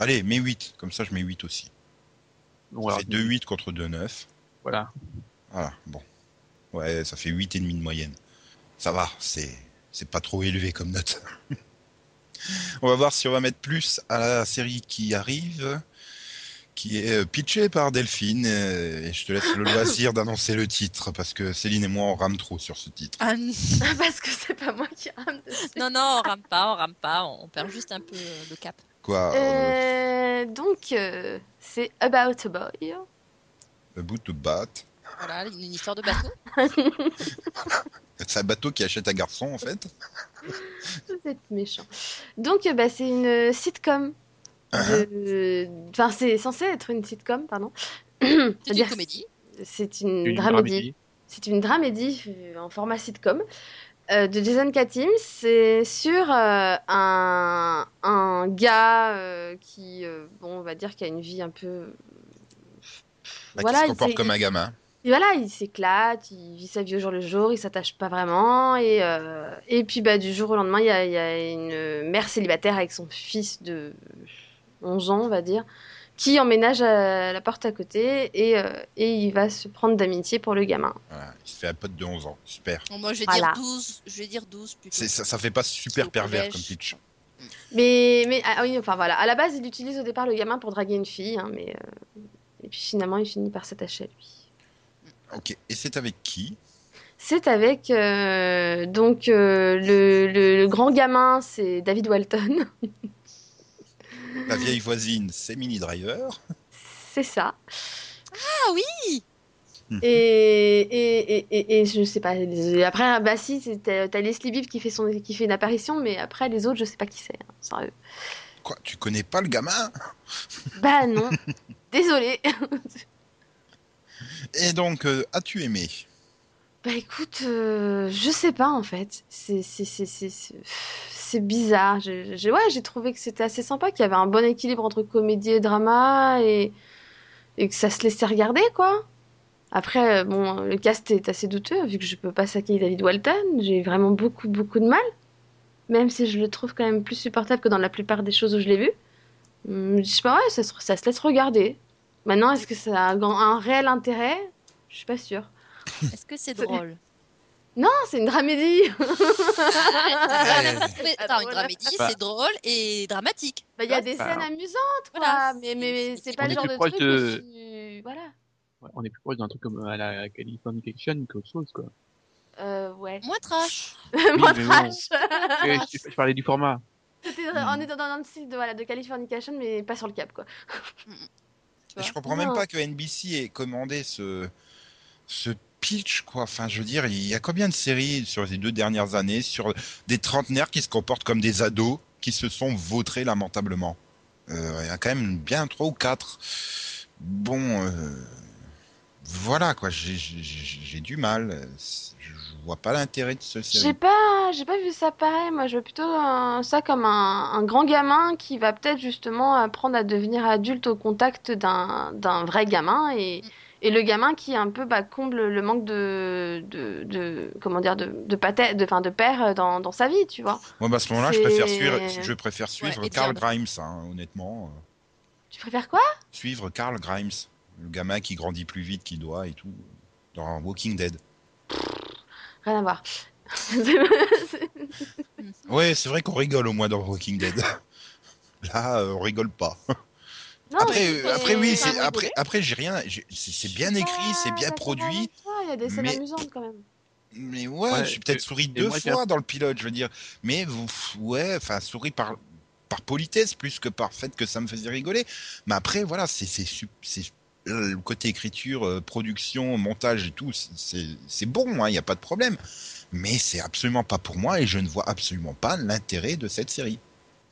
Allez, mets 8. Comme ça, je mets 8 aussi. Voilà. Ça fait 2,8 contre 2,9. Voilà, bon. Ouais, ça fait 8,5 de moyenne. Ça va, c'est pas trop élevé comme note. On va voir si on va mettre plus à la série qui arrive... qui est pitché par Delphine, et je te laisse le loisir d'annoncer le titre, parce que Céline et moi, on rame trop sur ce titre. Parce que c'est pas moi qui rame dessus. Non, on rame pas, on perd juste un peu le cap. Quoi Donc, c'est About a Boy. About a bat. Voilà, une histoire de bateau. C'est un bateau qui achète un garçon, en fait. Vous êtes méchant. Donc, c'est une sitcom. Enfin, c'est censé être une sitcom, pardon. C'est une comédie. C'est une dramédie. C'est une dramédie en format sitcom de Jason Katim. C'est sur un gars qui, on va dire, qui a une vie un peu. Qui se comporte comme un gamin. Et voilà, il s'éclate, il vit sa vie au jour le jour, il s'attache pas vraiment. Et puis, du jour au lendemain, il y a une mère célibataire avec son fils de 11 ans, on va dire, qui emménage à la porte à côté et il va se prendre d'amitié pour le gamin. Voilà, il se fait un pote de 11 ans, super. Bon, moi, je vais dire 12, plutôt. Ça fait pas super pervers comme pitch. Mais oui, enfin voilà, à la base, il utilise au départ le gamin pour draguer une fille, et puis finalement, il finit par s'attacher à lui. Ok, et c'est avec qui ? C'est avec le grand gamin, c'est David Walton. La vieille voisine, c'est Mini Driver. C'est ça. Ah oui. Et je sais pas. Après, si, t'as Leslie Bibb qui fait une apparition, mais après les autres, je sais pas qui c'est. Hein, sérieux. Quoi, tu connais pas le gamin ? Non. Désolée. Et donc, as-tu aimé ? Écoute, je sais pas en fait. C'est bizarre. J'ai trouvé que c'était assez sympa, qu'il y avait un bon équilibre entre comédie et drama et que ça se laissait regarder, quoi. Après, le cast est assez douteux, vu que je peux pas saquer David Walton. J'ai vraiment beaucoup, beaucoup de mal. Même si je le trouve quand même plus supportable que dans la plupart des choses où je l'ai vu. Je sais pas, ça se laisse regarder. Maintenant, est-ce que ça a un réel intérêt ? Je suis pas sûre. Est-ce que c'est drôle ? Non, c'est une dramédie. Attends, une dramédie, c'est drôle et dramatique. Il y a des scènes amusantes, quoi. Voilà. Mais c'est pas le genre de truc que tu... Voilà. Ouais, on est plus proche d'un truc comme à la Californication qu'autre chose, quoi. Ouais. Moins trash. Je parlais du format. On est dans le style de Californication, mais pas sur le cap, quoi. Je comprends même pas que NBC ait commandé ce pitch, quoi. Enfin, je veux dire, il y a combien de séries sur les 2 dernières années sur des trentenaires qui se comportent comme des ados qui se sont vautrés lamentablement. Il y a quand même bien 3 ou 4. Bon, voilà, quoi. J'ai du mal. Je vois pas l'intérêt de ce série. J'ai pas vu ça pareil. Moi, je vois plutôt ça comme un grand gamin qui va peut-être justement apprendre à devenir adulte au contact d'un vrai gamin et le gamin qui un peu comble le manque de père dans sa vie, tu vois. Moi, à ce moment-là, je préfère suivre Carl Grimes, hein, honnêtement. Tu préfères quoi ? Suivre Carl Grimes, le gamin qui grandit plus vite qu'il doit et tout, dans Walking Dead. Rien à voir. Ouais, c'est vrai qu'on rigole au moins dans Walking Dead. Là, on rigole pas. Non, après, c'est bien écrit, c'est bien produit. Il y a des scènes amusantes quand même. Mais ouais, j'ai peut-être souri 2 fois dans le pilote, je veux dire. Mais souri par politesse plus que par fait que ça me faisait rigoler. Mais après, voilà, c'est le côté écriture, production, montage et tout, c'est bon, hein, y a pas de problème. Mais c'est absolument pas pour moi et je ne vois absolument pas l'intérêt de cette série.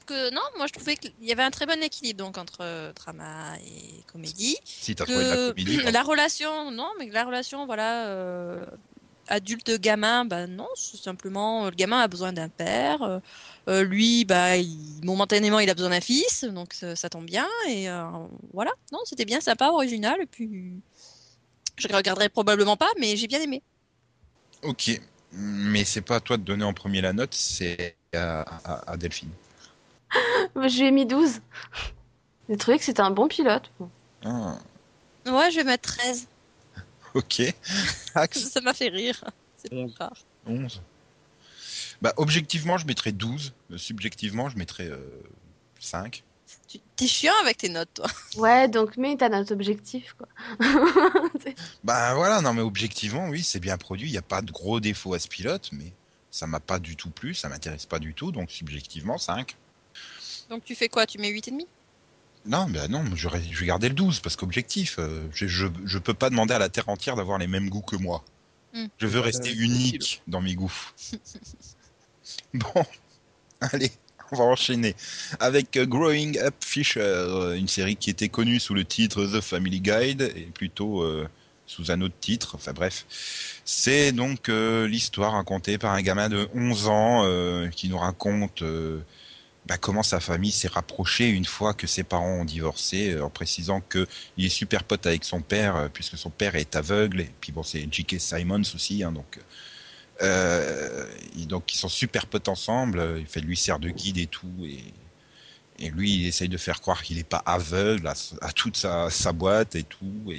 Que, non, moi je trouvais qu'il y avait un très bon équilibre donc entre drama et comédie. Si t'as trouvé de la comédie. La relation, non, mais la relation, voilà, adulte-gamin, bah non, c'est simplement le gamin a besoin d'un père. Lui, bah, momentanément, il a besoin d'un fils, donc ça tombe bien. Et voilà, non, c'était bien sympa, original. Et puis, je regarderai probablement pas, mais j'ai bien aimé. Ok, mais c'est pas à toi de donner en premier la note, c'est à Delphine. Je lui ai mis 12. J'ai trouvé que c'était un bon pilote. Ah. Ouais, je vais mettre 13. Ok. Ça m'a fait rire. C'est pas rare. 11. Bah, objectivement, je mettrais 12. Subjectivement, je mettrais 5. T'es chiant avec tes notes, toi. Ouais, donc mets ta note objective, quoi. Bah voilà, non mais objectivement, oui, c'est bien produit. Il n'y a pas de gros défauts à ce pilote, mais ça m'a pas du tout plu, ça m'intéresse pas du tout. Donc subjectivement, 5. Donc tu fais quoi? Tu mets 8,5? Non, ben non, je vais garder le 12 parce qu'objectif, je peux pas demander à la terre entière d'avoir les mêmes goûts que moi. Mmh. Je veux rester unique dans mes goûts. Bon, allez, on va enchaîner avec Growing Up Fisher, une série qui était connue sous le titre The Family Guide et plutôt sous un autre titre, enfin bref. C'est donc l'histoire racontée par un gamin de 11 ans qui nous raconte... Bah, comment sa famille s'est rapprochée une fois que ses parents ont divorcé, en précisant qu'il est super pote avec son père, puisque son père est aveugle, et puis bon, c'est J.K. Simons aussi, hein, donc ils sont super potes ensemble, lui sert de guide et tout, et lui il essaye de faire croire qu'il n'est pas aveugle à toute sa boîte et tout,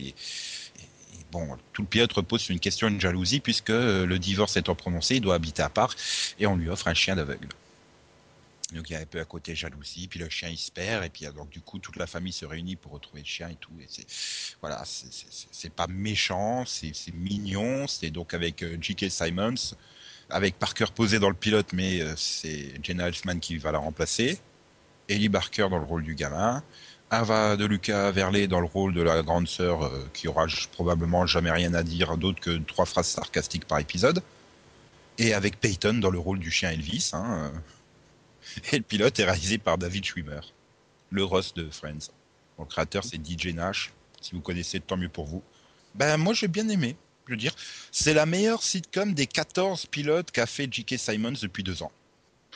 Bon, tout le pilote repose sur une question de jalousie, puisque le divorce étant prononcé, il doit habiter à part, et on lui offre un chien d'aveugle. Donc il y a un peu à côté jalousie, puis le chien il se perd, et puis donc du coup toute la famille se réunit pour retrouver le chien et tout. Et c'est pas méchant, c'est mignon, c'est donc avec J.K. Simons, avec Parker posé dans le pilote, mais c'est Jenna Elfman qui va la remplacer, Ellie Barker dans le rôle du gamin, Ava de Luca Verlet dans le rôle de la grande sœur qui aura probablement jamais rien à dire d'autre que 3 phrases sarcastiques par épisode, et avec Peyton dans le rôle du chien Elvis, hein. Et le pilote est réalisé par David Schwimmer, le Ross de Friends. Bon, le créateur, c'est DJ Nash. Si vous connaissez, tant mieux pour vous. Ben, moi, j'ai bien aimé. Je veux dire, c'est la meilleure sitcom des 14 pilotes qu'a fait J.K. Simons depuis 2 ans.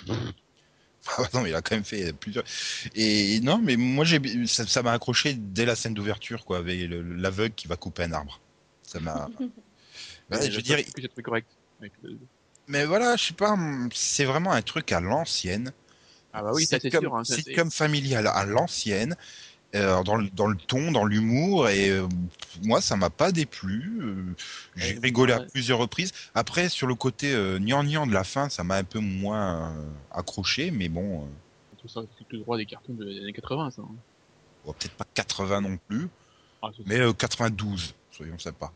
Ah, non, il a quand même fait plusieurs. Et non, mais moi, ça m'a accroché dès la scène d'ouverture, quoi, avec l'aveugle qui va couper un arbre. Ça m'a. Ben, je veux dire. J'ai trouvé correct. Mais voilà, je sais pas, c'est vraiment un truc à l'ancienne. Ah bah oui, c'est sûr. Hein, c'est comme familial à l'ancienne, dans le ton, dans l'humour, et moi, ça m'a pas déplu. J'ai rigolé à plusieurs reprises. Après, sur le côté gnangnan de la fin, ça m'a un peu moins accroché, mais bon... Tout ça, c'est le droit des cartons des années 80, ça. Hein. Bon, peut-être pas 80 non plus, mais 92, soyons sympas.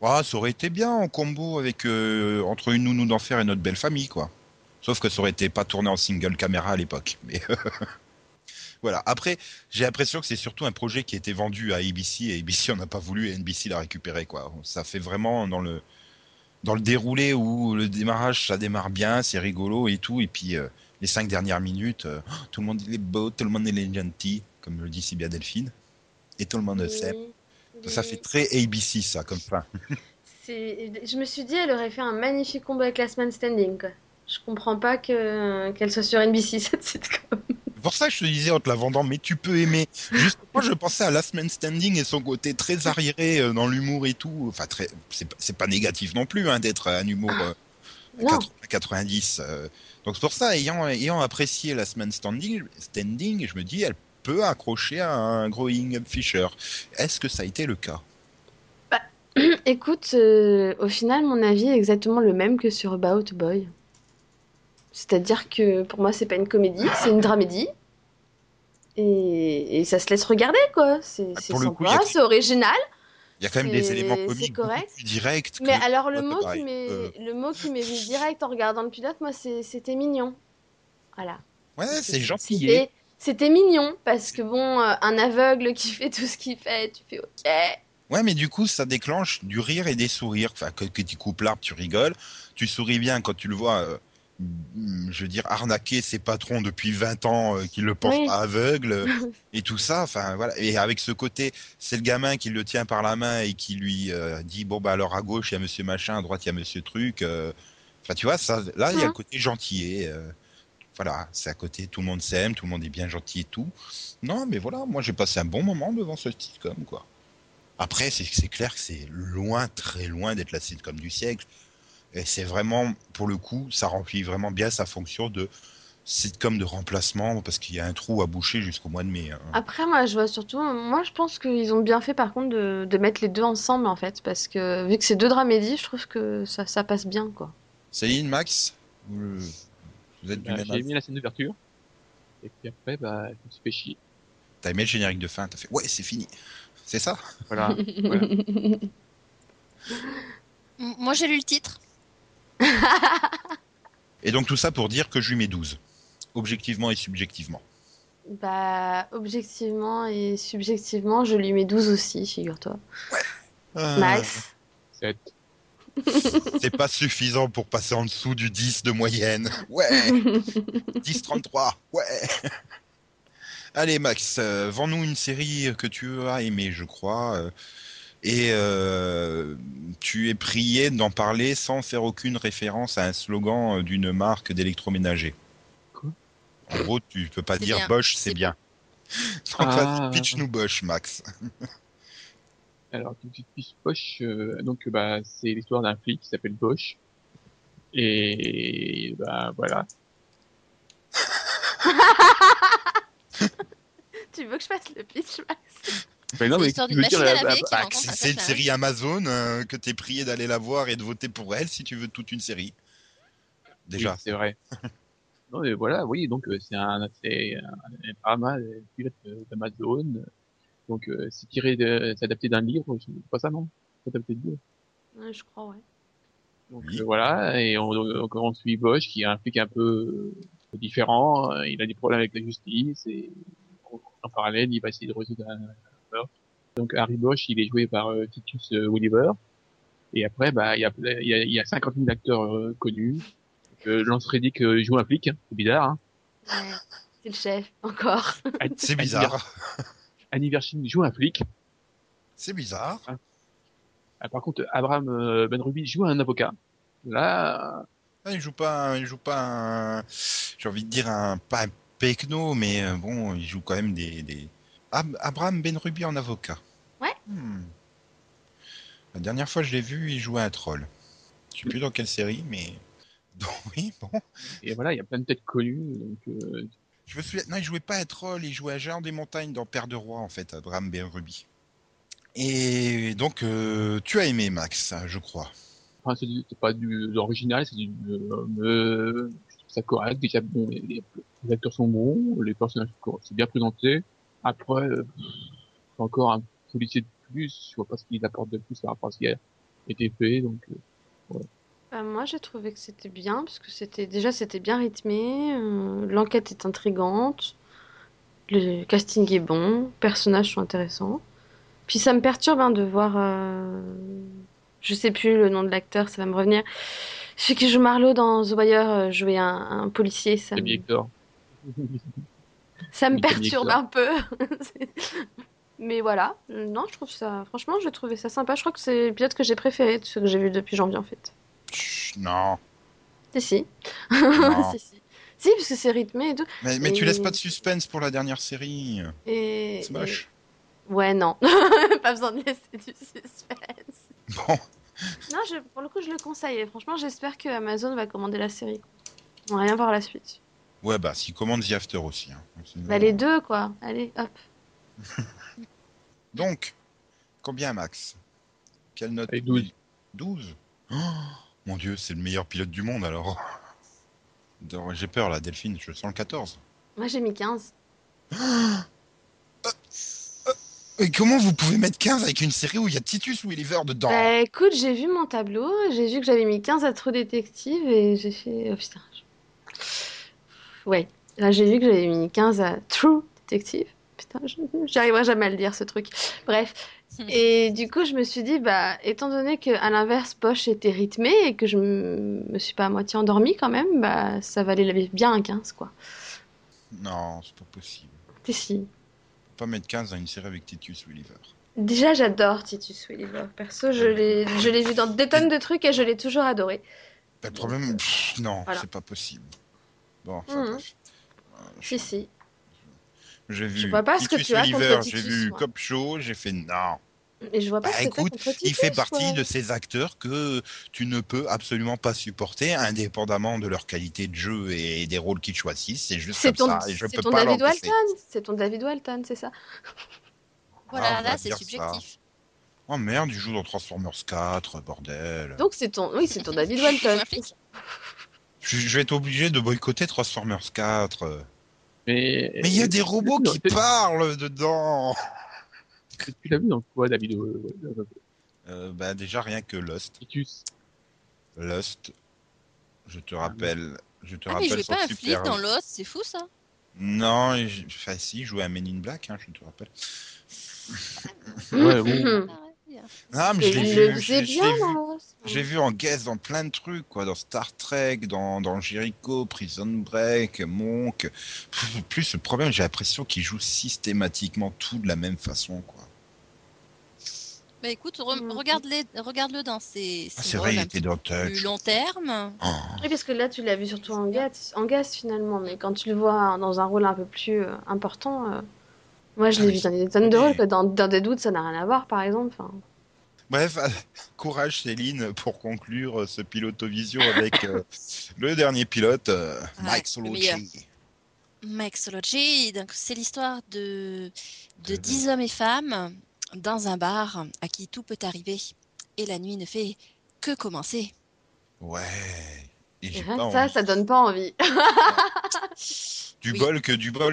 Oh, ça aurait été bien en combo avec entre une nounou d'enfer et notre belle famille, quoi. Sauf que ça aurait été pas tourné en single caméra à l'époque. Mais voilà. Après, j'ai l'impression que c'est surtout un projet qui a été vendu à ABC et ABC on n'a pas voulu et NBC l'a récupéré, quoi. Ça fait vraiment dans le déroulé où le démarrage ça démarre bien, c'est rigolo et tout, et puis les 5 dernières minutes, tout le monde il est beau, tout le monde il est gentil, comme le dit si bien Delphine, et tout le monde le sait. Ça fait très ABC, ça, comme ça. Je me suis dit, elle aurait fait un magnifique combo avec Last Man Standing, quoi. Je comprends pas qu'elle soit sur NBC, cette sitcom. C'est pour ça que je te disais en te la vendant, mais tu peux aimer. Justement, je pensais à Last Man Standing et son côté très arriéré dans l'humour et tout. Enfin, c'est pas négatif non plus, hein, d'être un humour 90. Donc, c'est pour ça, ayant apprécié Last Man Standing, je me dis, elle peut accrocher à un Growing Up Fisher. Est-ce que ça a été le cas? Bah, écoute, au final, mon avis est exactement le même que sur About a Boy. C'est-à-dire que pour moi, c'est pas une comédie, c'est une dramédie. Et ça se laisse regarder, quoi. C'est sympa, c'est original. Il y a quand même des éléments comiques plus directs. Mais alors, le mot qui m'est venu direct en regardant le pilote, moi, c'était mignon. Voilà. Ouais, c'est gentil. C'était mignon, parce que bon, un aveugle qui fait tout ce qu'il fait, tu fais OK. Ouais, mais du coup, ça déclenche du rire et des sourires. Enfin, que tu coupes l'arbre, tu rigoles. Tu souris bien quand tu le vois, je veux dire, arnaquer ses patrons depuis 20 ans qui le portent pas aveugle et tout ça. Enfin, voilà. Et avec ce côté, c'est le gamin qui le tient par la main et qui lui dit, bon, bah alors à gauche, il y a monsieur machin, à droite, il y a monsieur truc. Enfin, tu vois, ça, là, il y a un côté gentil. Voilà, c'est à côté, tout le monde s'aime, tout le monde est bien gentil et tout. Non, mais voilà, moi, j'ai passé un bon moment devant ce sitcom, quoi. Après, c'est clair que c'est loin, très loin d'être la sitcom du siècle. Et c'est vraiment, pour le coup, ça remplit vraiment bien sa fonction de sitcom de remplacement, parce qu'il y a un trou à boucher jusqu'au mois de mai. Hein. Après, moi, je vois surtout... Moi, je pense qu'ils ont bien fait, par contre, de mettre les deux ensemble, en fait, parce que, vu que c'est deux dramédies, je trouve que ça passe bien, quoi. Céline, Max, vous êtes du même avis ? J'ai aimé la scène d'ouverture, et puis après, je me suis fait chier. T'as aimé le générique de fin, t'as fait « Ouais, c'est fini !» C'est ça. Voilà. Voilà. Moi, j'ai lu le titre. Et donc, tout ça pour dire que je lui mets 12. Objectivement et subjectivement. Bah, objectivement et subjectivement, je lui mets 12 aussi, figure-toi. Ouais. Max 7. C'est pas suffisant pour passer en dessous du 10 de moyenne. Ouais. 10,33. Ouais. Allez Max, vends-nous une série que tu as aimée, je crois, et tu es prié d'en parler sans faire aucune référence à un slogan d'une marque d'électroménager. Quoi ? En gros, tu peux pas c'est dire bien. Bosch, c'est bien. Donc vas-y, pitch-nous Bosch, Max. Alors, tout de suite, pitch Bosch, c'est l'histoire d'un flic qui s'appelle Bosch, et voilà. Tu veux que je fasse le pitch, Max? Mais non, mais tu veux dire c'est une série Amazon que t'es prié d'aller la voir et de voter pour elle si tu veux toute une série. Déjà, oui, c'est vrai. Non, mais voilà, oui, donc c'est un drama pilote d'Amazon. Donc c'est tiré c'est adapté d'un livre, je sais pas ça non? C'est adapté de livre. Ouais, je crois, ouais. Donc oui. Voilà, et on suit Bosch qui est un flic un peu différent, il a des problèmes avec la justice et en parallèle il va essayer de résoudre un meurtre. Donc Harry Bosch il est joué par Titus Welliver et après il y a 50 000 acteurs connus. Lance Reddick joue un flic, hein. C'est bizarre hein. Ouais, c'est le chef encore. C'est bizarre. Annie Verchin joue un flic. C'est bizarre. Ah, par contre Abraham Benrubi joue un avocat. Là il joue pas un, j'ai envie de dire pas un pecno, mais bon, il joue quand même des... Abraham Benrubi en avocat. Ouais. La dernière fois, je l'ai vu, il jouait un troll. Je sais plus dans quelle série, mais... Donc, oui, bon. Et voilà, il y a plein de têtes connues, donc... Je me souviens, non, il jouait pas un troll, il jouait un géant des montagnes dans Père de Roi, en fait, Abraham Benrubi. Et donc, tu as aimé, Max, je crois. Enfin, c'est pas de l'original, c'est du... ça correct, déjà bon, les acteurs sont bons, les personnages sont corrects, c'est bien présenté. Après, c'est encore un policier de plus, je vois pas ce qu'il apporte de plus par rapport à ce qui a été fait, donc voilà. Moi j'ai trouvé que c'était bien, parce que c'était bien rythmé, l'enquête est intrigante, le casting est bon, les personnages sont intéressants. Puis ça me perturbe de voir, je sais plus le nom de l'acteur, ça va me revenir. Celui qui joue Marlowe dans The Wire jouait un policier. Ça me... Hector. Ça me perturbe un peu. Mais voilà. Non, je trouve ça... Franchement, j'ai trouvé ça sympa. Je crois que c'est l'épisode que j'ai préféré de ce que j'ai vu depuis janvier, en fait. Non. Et si. Non. Si, parce que c'est rythmé et tout. Mais tu laisses pas de suspense pour la dernière série. C'est moche. Ouais, non. Pas besoin de laisser du suspense. Bon. Non, pour le coup, je le conseille. Franchement, j'espère que Amazon va commander la série. On va rien voir la suite. Ouais, s'ils commandent The After aussi. Hein. Les deux, quoi. Allez, hop. Donc, combien, Max? Quelle note? Allez, 12. 12 oh, mon Dieu, c'est le meilleur pilote du monde, alors. J'ai peur, là, Delphine. Je sens le 14. Moi, j'ai mis 15. Et comment vous pouvez mettre 15 avec une série où il y a Titus Welliver dedans? Bah écoute, j'ai vu mon tableau, j'ai vu que j'avais mis 15 à True Detective et j'ai fait... Oh putain. Ouais. Là, j'ai vu que j'avais mis 15 à True Detective. Putain, j'arriverai jamais à le dire, ce truc. Bref. Et du coup, je me suis dit, bah, étant donné qu'à l'inverse, Bosch était rythmé et que je me suis pas à moitié endormie quand même, bah, ça valait bien un 15, quoi. Non, c'est pas possible. Si, si. Faut pas mettre 15 dans une série avec Titus Welliver. Déjà, j'adore Titus Welliver. Perso, je l'ai vu dans des tonnes de trucs et je l'ai toujours adoré. Le problème, non, voilà. C'est pas possible. Bon, enfin, bref. Si, si. J'ai vu je vois pas Titus ce que tu Oliver, as j'ai vu Cop Show, j'ai fait non. Et je vois pas bah, ce que écoute, Titus, il fait partie de ces acteurs que tu ne peux absolument pas supporter, indépendamment de leur qualité de jeu et des rôles qu'ils choisissent. C'est juste c'est comme ton, ça. Et je c'est peux ton pas David Walton, c'est ton David Walton, c'est ça. Voilà, ah, là, c'est subjectif. Ça. Oh merde, il joue dans Transformers 4, bordel. Donc c'est ton David Walton. Je vais être obligé de boycotter Transformers 4. Mais il y a des robots qui parlent dedans. Tu l'as vu dans quoi, David? Bah déjà rien que Lost. Lost. Je te rappelle. Je te rappelle. Mais je vais pas un flic dans Lost, c'est fou ça. Non, enfin si, jouer à Men in Black, hein, je te rappelle. Ouais, bon. Ah mais je l'ai vu en guest dans plein de trucs quoi, dans Star Trek, dans Jericho, Prison Break, Monk. Plus ce problème, j'ai l'impression qu'ils jouent systématiquement tout de la même façon quoi. Bah écoute, regarde-le dans ses rôles plus long terme. Oh. Oui parce que là tu l'as vu surtout en guest finalement, mais quand tu le vois dans un rôle un peu plus important. Moi, je l'ai vu dans des tonnes de rôles, que dans des doutes, ça n'a rien à voir, par exemple. Enfin... Bref, courage Céline pour conclure ce pilotovision avec le dernier pilote, Mixology. Mixology, donc c'est l'histoire de 10 hommes et femmes dans un bar à qui tout peut arriver. Et la nuit ne fait que commencer. Ouais. Et j'ai pas ça, envie. Ça donne pas envie. Du bol,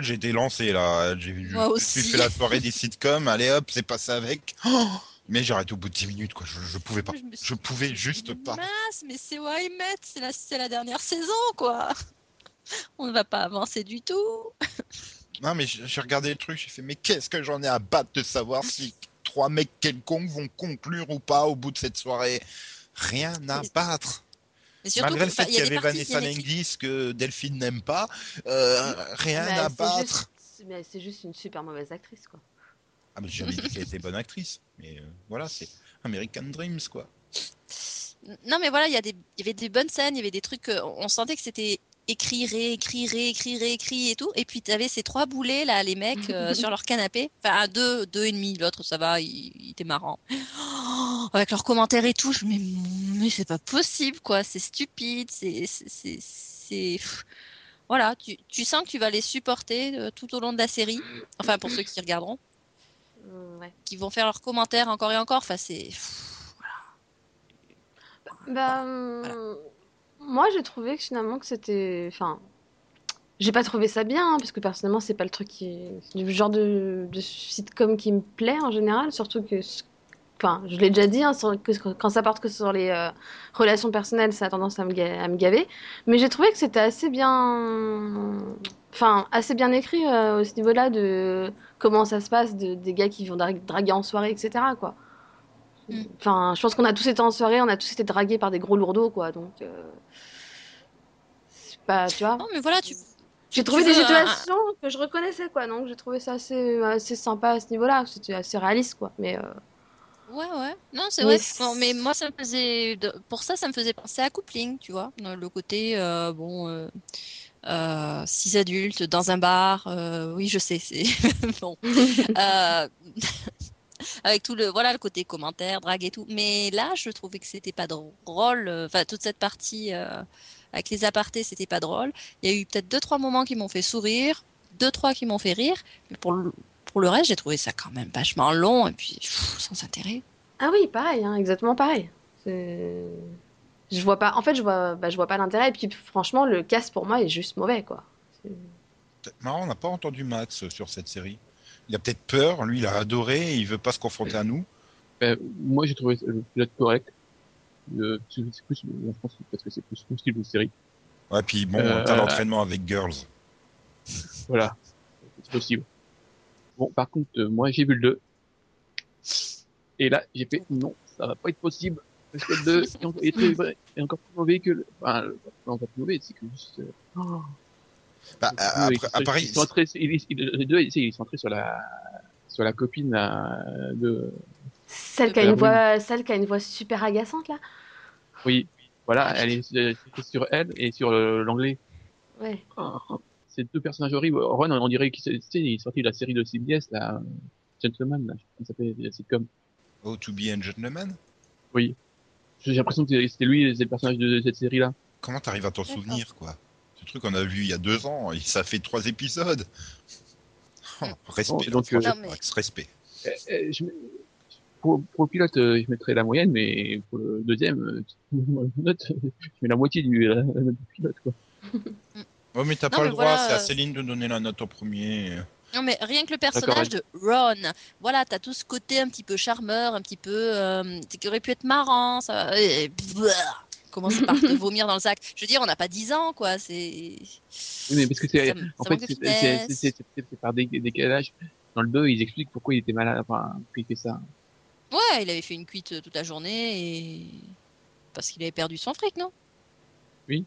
j'étais lancé là. J'ai fait la soirée des sitcoms, allez hop, c'est passé avec. Oh mais j'arrête au bout de 10 minutes, quoi. Je pouvais pas. Je pouvais juste pas. Mince, mais c'est What I Met, c'est la dernière saison, quoi. On ne va pas avancer du tout. Non, mais j'ai regardé le truc, j'ai fait, mais qu'est-ce que j'en ai à battre de savoir si 3 mecs quelconques vont conclure ou pas au bout de cette soirée. Rien à battre. Malgré le fait qu'il y avait Vanessa Lenglis que Delphine n'aime pas, rien à battre. Mais c'est juste une super mauvaise actrice, quoi. Ah, mais j'avais dit qu'elle était bonne actrice. Mais voilà, c'est American Dreams, quoi. Non, mais voilà, il y avait des bonnes scènes, il y avait des trucs... On sentait que c'était écrit et tout. Et puis, tu avais ces 3 boulets, là, les mecs, sur leur canapé. Enfin, 2, 2,5. L'autre, ça va, il était marrant. Oh, avec leurs commentaires et tout, je me dis, mais c'est pas possible, quoi. C'est stupide, c'est... Voilà, tu sens que tu vas les supporter tout au long de la série. Enfin, pour ceux qui regarderont. Ouais. Qui vont faire leurs commentaires encore et encore. Enfin, c'est... Voilà. Voilà. Moi, j'ai trouvé que finalement que c'était... Enfin, j'ai pas trouvé ça bien, hein, parce que personnellement, c'est pas le truc qui... C'est du genre de sitcom qui me plaît en général, surtout que... Enfin, je l'ai déjà dit, hein, que quand ça porte que sur les relations personnelles, ça a tendance à me gaver. Mais j'ai trouvé que c'était assez bien... Enfin, assez bien écrit à ce niveau-là de comment ça se passe, des gars qui vont draguer en soirée, etc., quoi. Enfin, je pense qu'on a tous été en soirée, on a tous été dragués par des gros lourdeaux, quoi. Donc, c'est pas, tu vois. Non, mais voilà, j'ai trouvé des situations que je reconnaissais, quoi. Donc, j'ai trouvé ça assez sympa à ce niveau-là. C'était assez réaliste, quoi. Mais ouais. Non, c'est vrai. Bon, mais moi, ça me faisait, pour ça, ça me faisait penser à Coupling, tu vois. Le côté, 6 adultes dans un bar. Oui, je sais, c'est bon. Avec tout le côté commentaire, drague et tout. Mais là, je trouvais que c'était pas drôle. Enfin, toute cette partie avec les apartés, c'était pas drôle. Il y a eu peut-être 2-3 moments qui m'ont fait sourire, 2-3 qui m'ont fait rire. Mais pour le reste, j'ai trouvé ça quand même vachement long et puis sans intérêt. Ah oui, pareil, hein, exactement pareil. Je vois pas. En fait, je vois pas l'intérêt. Et puis, franchement, le cast pour moi est juste mauvais, quoi. C'est marrant, on n'a pas entendu Max sur cette série. Il a peut-être peur, lui il a adoré, il veut pas se confronter à nous. Moi j'ai trouvé le pilote correct. C'est plus, je pense, parce que c'est plus style de série. Ouais, puis bon, t'as l'entraînement avec Girls. Voilà, c'est possible. Bon, par contre, moi j'ai vu le 2. Et là, j'ai fait non, ça va pas être possible. Parce que le 2 est encore plus mauvais que le. Enfin, non, pas plus mauvais, c'est que juste. Oh. Bah, à Paris. Les deux, ils sont centrés sur la copine de. Celle qui a une voix super agaçante, là. Oui, voilà, elle est sur elle et sur l'anglais. Ouais. Oh, ces deux personnages horribles. Ron, on dirait qu'il est sorti de la série de CBS, là. Gentleman, là. Je sais pas comment ça s'appelle, c'est comme. Oh, To Be a Gentleman? Oui. J'ai l'impression que c'était lui, c'est le personnage de cette série-là. Comment t'arrives à t'en souvenir, quoi? Ce truc qu'on a vu il y a 2 ans, ça fait 3 épisodes. Oh, respect, donc, Max, respect. Pour le pilote, je mettrais la moyenne, mais pour le deuxième, note, je mets la moitié de la note du pilote, quoi. Ouais, mais t'as pas le droit, c'est à Céline de donner la note au premier. Non, mais rien que le personnage de Ron, voilà, t'as tout ce côté un petit peu charmeur, un petit peu, qui aurait pu être marrant, ça. Et... commence par te vomir dans le sac. Je veux dire, on n'a pas 10 ans, quoi. C'est. Oui, mais parce que c'est. En fait, c'est par décalage. Dans le 2, ils expliquent pourquoi il était malade, enfin, pourquoi il fait ça. Ouais, il avait fait une cuite toute la journée et. Parce qu'il avait perdu son fric, non? Oui.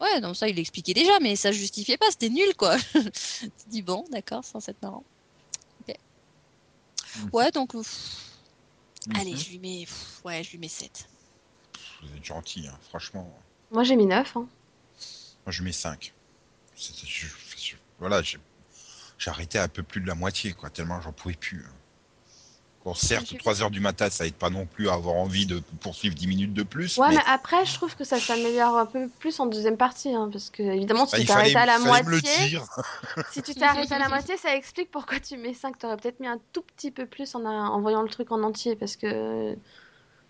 Ouais, donc ça, il l'expliquait déjà, mais ça justifiait pas, c'était nul, quoi. Tu dis, bon, d'accord, sans être marrant. Ok. Ouais, donc. Allez, je lui mets. Ouais, je lui mets 7. Vous êtes gentil, hein, franchement. Moi j'ai mis 9. Hein. Moi je mets 5. Voilà, j'ai arrêté un peu plus de la moitié, quoi, tellement j'en pouvais plus. Hein. Bon, certes, 3h du matin, ça aide pas non plus à avoir envie de poursuivre 10 minutes de plus. Ouais, mais après, je trouve que ça s'améliore un peu plus en deuxième partie, hein, parce que évidemment, si tu t'arrêtes à la moitié, si tu t'arrêtes à la moitié, ça explique pourquoi tu mets 5. T'aurais peut-être mis un tout petit peu plus en voyant le truc en entier, parce que.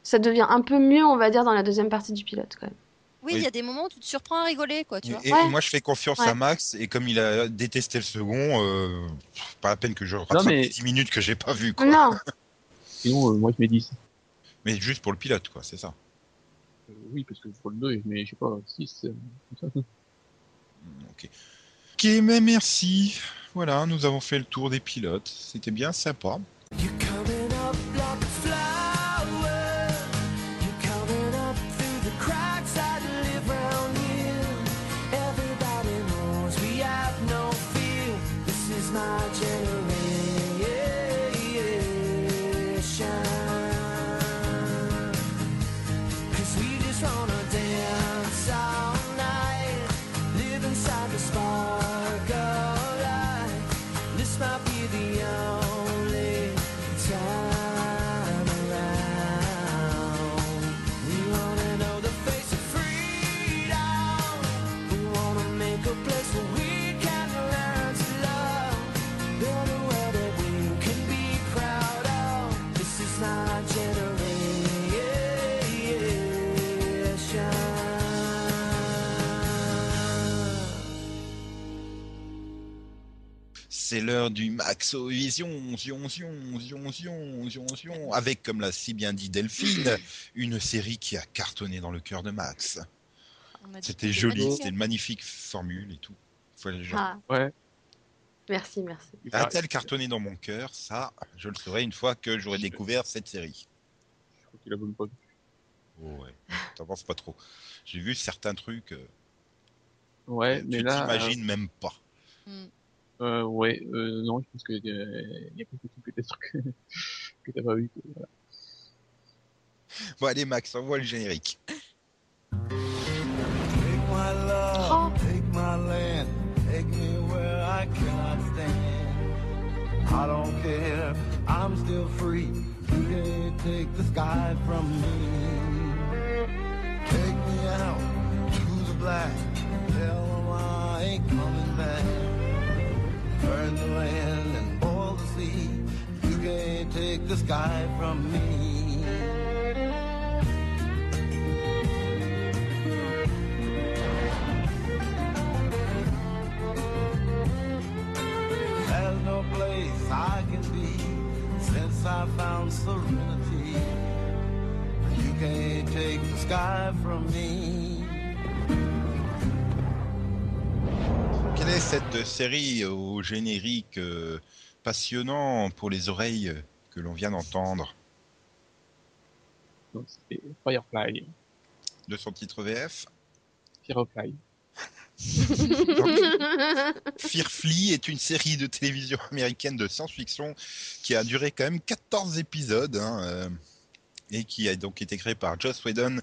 Ça devient un peu mieux, on va dire, dans la deuxième partie du pilote, quand même. Oui, il y a des moments où tu te surprends à rigoler, quoi, tu vois. Et ouais. Moi, je fais confiance à Max, et comme il a détesté le second, pas la peine que je rattrape les 10 minutes que j'ai pas vues, quoi. Non. Sinon, moi, je mets 10. Mais juste pour le pilote, quoi, c'est ça. Oui, parce que pour le 2, mais je sais pas, 6, comme ça. Ok, mais merci. Voilà, nous avons fait le tour des pilotes. C'était bien sympa. C'est l'heure du Maxovision, avec, comme l'a si bien dit Delphine, une série qui a cartonné dans le cœur de Max. C'était joli, c'était une magnifique formule et tout. Faut les gens. Ah. Ouais. Merci. A-t-elle cartonné dans mon cœur? Ça, je le saurai une fois que j'aurai découvert cette série. Je crois qu'il a même pas vu. Oh, ouais, t'en penses pas trop. J'ai vu certains trucs. Ouais, mais là. T'imagines même pas. Non, je pense qu'il y a peut-être que t'as pas vu. Voilà. Bon, allez, Max, envoie le générique. Take my love, take my land, take me where I cannot stand. I don't care, I'm still free. You can't take the sky from me. Take me out to the black. Tell them I ain't coming back. Burn the land and boil the sea. You can't take the sky from me. There's no place I can be since I found serenity. You can't take the sky from me. Quelle C'était cette série au générique passionnant pour les oreilles que l'on vient d'entendre. Donc c'était Firefly. De son titre VF Firefly. Firefly est une série de télévision américaine de science-fiction qui a duré quand même 14 épisodes et qui a donc été créée par Joss Whedon,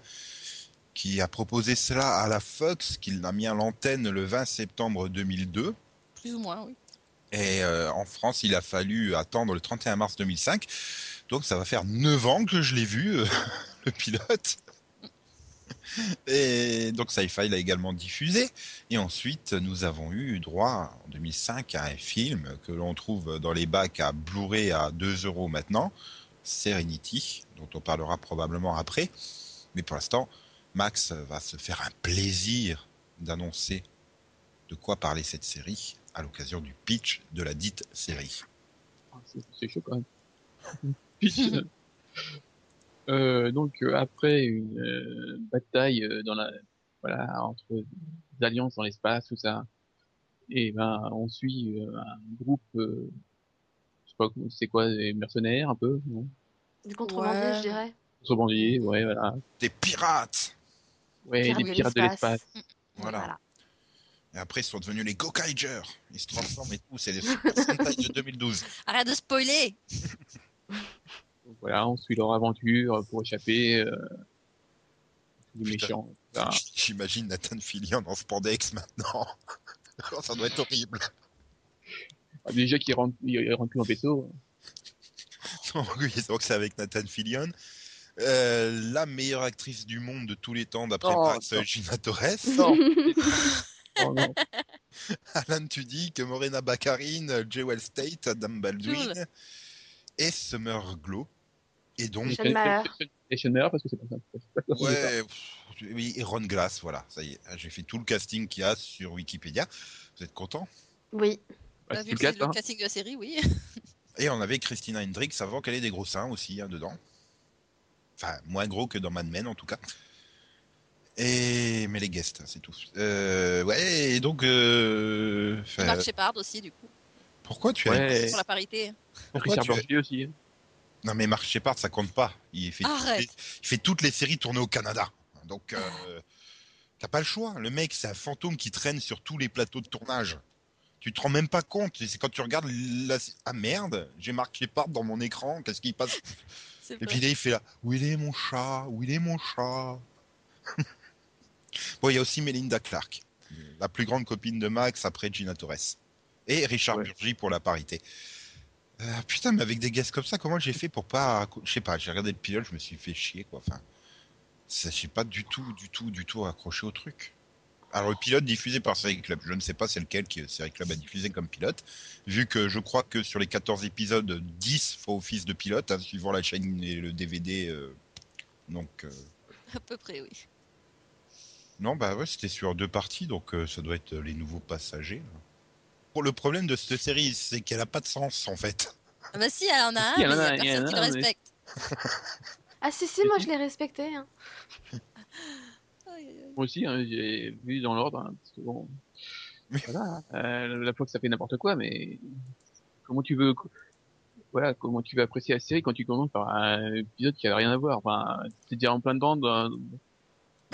qui a proposé cela à la Fox, qu'il a mis à l'antenne le 20 septembre 2002. Plus ou moins, oui. Et en France, il a fallu attendre le 31 mars 2005. Donc ça va faire 9 ans que je l'ai vu, le pilote. Et donc Sci-Fi l'a également diffusé. Et ensuite, nous avons eu droit en 2005 à un film que l'on trouve dans les bacs à Blu-ray à 2€ maintenant, Serenity, dont on parlera probablement après. Mais pour l'instant, Max va se faire un plaisir d'annoncer de quoi parler cette série à l'occasion du pitch de la dite série. C'est chaud quand même. Pitch. Donc après une bataille dans la entre des alliances dans l'espace, tout ça, et ben on suit un groupe je sais pas c'est quoi, des mercenaires un peu, non, des contrebandiers, je dirais. Contrebandiers, ouais, voilà. Des pirates. Ouais, des pirates de l'espace. Voilà. Et après ils sont devenus les Gokaiger. Ils se transforment et tout, c'est les Super Sentai de 2012. Arrête de spoiler. Voilà, on suit leur aventure pour échapper des méchants. Voilà. J'imagine Nathan Fillion en spandex maintenant. Ça doit être horrible. Ah, déjà qu'il rentre, il rentre plus en vaisseau. Non, oui, donc c'est avec Nathan Fillion. La meilleure actrice du monde de tous les temps d'après Max, Gina Torres. Non. Oh, non. Alan Tudyk, Morena Baccarin, Jewel State, Adam Baldwin. Et Summer Glow. Et donc. Et Summer, parce que c'est pas ça. Ouais, oui, et Ron Glass, voilà, ça y est. J'ai fait tout le casting qu'il y a sur Wikipédia. Vous êtes contents ? Oui. Bah, vu que c'est le casting de la série, oui. Et on avait Christina Hendricks avant qu'elle ait des gros seins aussi, hein, dedans. Enfin, moins gros que dans Mad Men, en tout cas. Et... mais les guests, c'est tout. Ouais, et donc... Mark Shepard aussi, du coup. Pourquoi tu as... pour la parité. Richard Burgess aussi. Non mais Mark Shepard, ça compte pas. Il fait toutes les séries tournées au Canada. Donc, t'as pas le choix. Le mec, c'est un fantôme qui traîne sur tous les plateaux de tournage. Tu te rends même pas compte. C'est quand tu regardes la... ah merde, j'ai Mark Shepard dans mon écran. Qu'est-ce qu'il passe ? Et puis là, il fait là, où il est mon chat ? Où il est mon chat ? Bon, il y a aussi Melinda Clark, la plus grande copine de Max après Gina Torres. Et Richard Burgi pour la parité. Putain, mais avec des guests comme ça, comment j'ai fait pour pas... Je sais pas, j'ai regardé le pilote, je me suis fait chier, quoi. Enfin, je sais pas du tout accroché au truc. Alors, le pilote diffusé par Série Club, je ne sais pas c'est lequel que Série Club a diffusé comme pilote, vu que je crois que sur les 14 épisodes, 10 font office de pilote, hein, suivant la chaîne et le DVD. Donc... à peu près, oui. Non, bah ouais, c'était sur 2 parties, donc ça doit être les nouveaux passagers, là. Le problème de cette série, c'est qu'elle n'a pas de sens, en fait. Ah bah si, elle en a un, mais il n'y a personne qui le respecte. Ah si, moi je l'ai respecté. Hein. Moi aussi, hein, j'ai vu dans l'ordre. Hein, parce que bon, voilà, la fois que ça fait n'importe quoi, mais comment tu veux apprécier la série quand tu commences par un épisode qui n'a rien à voir. Enfin, c'est déjà en plein dedans...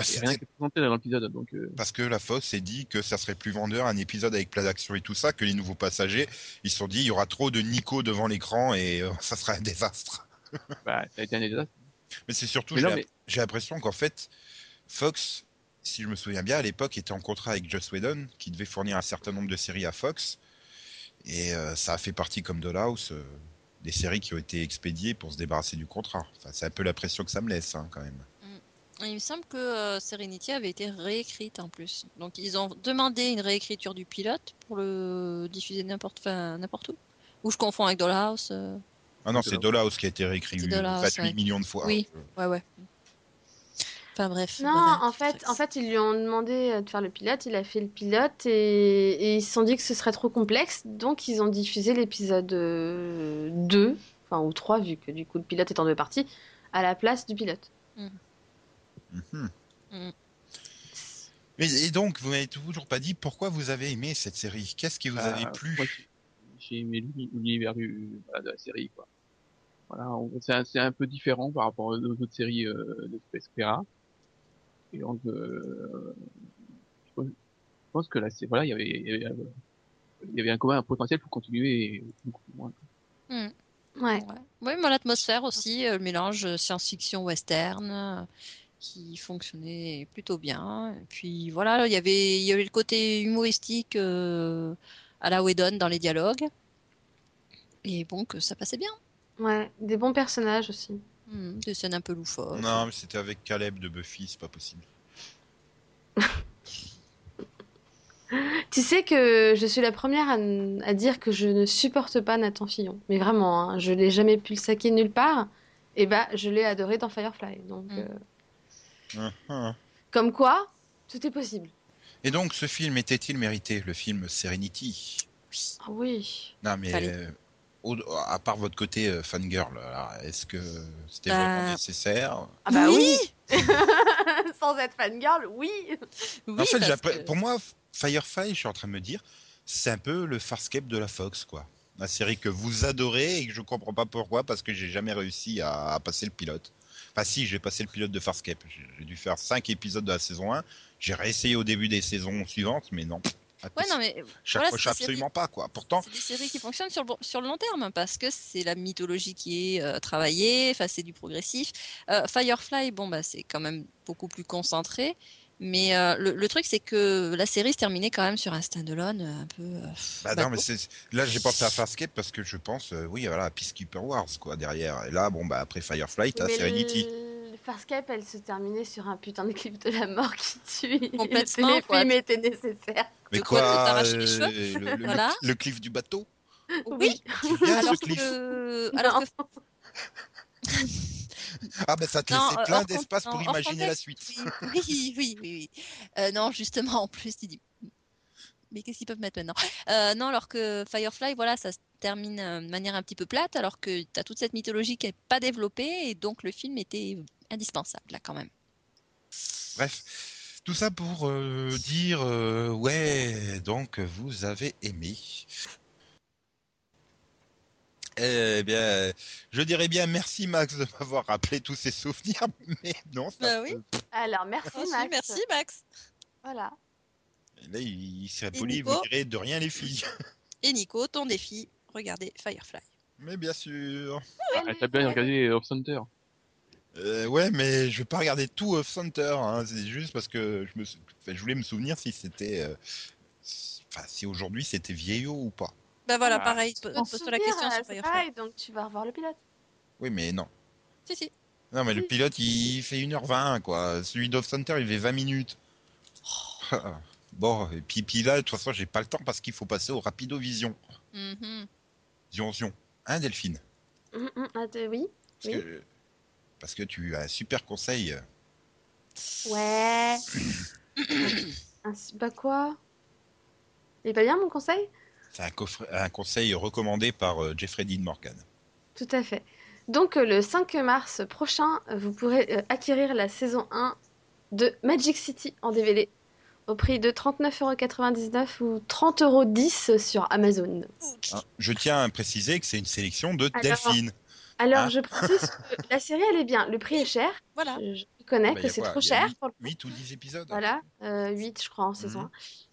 c'est rien qui est présenté dans l'épisode. Donc parce que la Fox s'est dit que ça serait plus vendeur un épisode avec plein d'action et tout ça que les nouveaux passagers. Ils se sont dit il y aura trop de Nico devant l'écran et ça sera un désastre. Bah, ça a été un désastre. Mais c'est surtout, j'ai l'impression qu'en fait, Fox, si je me souviens bien, à l'époque était en contrat avec Joss Whedon qui devait fournir un certain nombre de séries à Fox. Et ça a fait partie comme Dollhouse House des séries qui ont été expédiées pour se débarrasser du contrat. Enfin, c'est un peu la pression que ça me laisse, hein, quand même. Il me semble que Serenity avait été réécrite en plus. Donc ils ont demandé une réécriture du pilote pour le diffuser n'importe où. Ou je confonds avec Dollhouse. Ah non, c'est Dollhouse qui a été réécrit 28 millions de fois. Oui, ouais. Enfin bref. Non, voilà, en fait, ils lui ont demandé de faire le pilote, il a fait le pilote et ils se sont dit que ce serait trop complexe. Donc ils ont diffusé l'épisode 2, enfin ou 3, vu que du coup le pilote est en 2 parties, à la place du pilote. Mmh. Mais, et donc, vous m'avez toujours pas dit pourquoi vous avez aimé cette série. Qu'est-ce qui vous avait plu? Moi, j'ai aimé l'univers de la série, quoi. Voilà, c'est un peu différent par rapport aux autres séries de Space Opera. Et donc, je pense que là, c'est voilà, il y avait un commun, un potentiel pour continuer. Mmh. Ouais. Oui, mais l'atmosphère aussi, le mélange science-fiction-western qui fonctionnait plutôt bien. Et puis voilà, il y avait le côté humoristique à la Whedon dans les dialogues. Et bon, que ça passait bien. Ouais, des bons personnages aussi. Des scènes un peu loufoques. Non, mais c'était avec Caleb de Buffy, c'est pas possible. Tu sais que je suis la première à dire que je ne supporte pas Nathan Fillion. Mais vraiment, hein, je l'ai jamais pu le saquer nulle part. Et bah, je l'ai adoré dans Firefly. Donc, Comme quoi, tout est possible. Et donc, ce film était-il mérité, le film Serenity? Ah oui. Non, mais à part votre côté fangirl, là, est-ce que c'était vraiment nécessaire? Ah bah oui. Sans être fangirl, oui. En fait, pour moi, Firefly, je suis en train de me dire, c'est un peu le Farscape de la Fox, quoi. La série que vous adorez et que je comprends pas pourquoi, parce que j'ai jamais réussi à passer le pilote. Enfin, si, j'ai passé le pilote de Farscape. J'ai dû faire 5 épisodes de la saison 1. J'ai réessayé au début des saisons suivantes, mais non. Je sais absolument pas, quoi. Pourtant, c'est des séries qui fonctionnent sur le long terme parce que c'est la mythologie qui est travaillée, enfin c'est du progressif. Firefly, bon bah c'est quand même beaucoup plus concentré, mais le truc c'est que la série se terminait quand même sur un standalone un peu. Non, mais là j'ai pensé à Farscape parce que je pense à Peacekeeper Wars, quoi, derrière. Et là bon bah après Firefly t'as Serenity. Farscape, elle se terminait sur un putain de clip de la mort qui tue. Complètement, le film était nécessaire. Mais quoi, le cliff du bateau? Oui. Alors que... Ah ben ça te laissait plein d'espace pour imaginer la suite. Oui. Non, justement, en plus, tu dis... Mais qu'est-ce qu'ils peuvent mettre maintenant? Non, alors que Firefly, voilà, ça se termine de manière un petit peu plate, alors que tu as toute cette mythologie qui n'est pas développée, et donc le film était... indispensable là quand même. Bref, tout ça pour dire donc vous avez aimé. Eh bien, je dirais bien merci Max de m'avoir rappelé tous ces souvenirs, mais non. Alors merci Max. Voilà. Et là il serait poli, vous direz de rien les filles. Et Nico, ton défi, regardez Firefly. Mais bien sûr. T'as bien regardé Off-Center. Mais je vais pas regarder tout Off-Center, hein. C'est juste parce que je voulais me souvenir si c'était, si aujourd'hui c'était vieillot ou pas. Bah voilà, pareil, on se pose la question sur Firefly. Pareil, donc tu vas revoir le pilote. Oui, mais non. Si. Non, mais le pilote, il fait 1h20, quoi. Celui d'Off-Center, il fait 20 minutes. Oh. Bon, et puis là, de toute façon, j'ai pas le temps parce qu'il faut passer au Rapido-Vision. Vision. Hein, Delphine? Oui. Parce que tu as un super conseil. Ouais. Quoi? Il est pas bien mon conseil? C'est un conseil recommandé par Jeffrey Dean Morgan. Tout à fait. Donc le 5 mars prochain, vous pourrez acquérir la saison 1 de Magic City en DVD au prix de 39,99€ ou 30,10€ sur Amazon. Je tiens à préciser que c'est une sélection de Delphine. Alors, je précise que la série, elle est bien. Le prix est cher. Voilà. Je connais que c'est trop cher. 8 ou 10 épisodes. Voilà, 8, je crois, en saison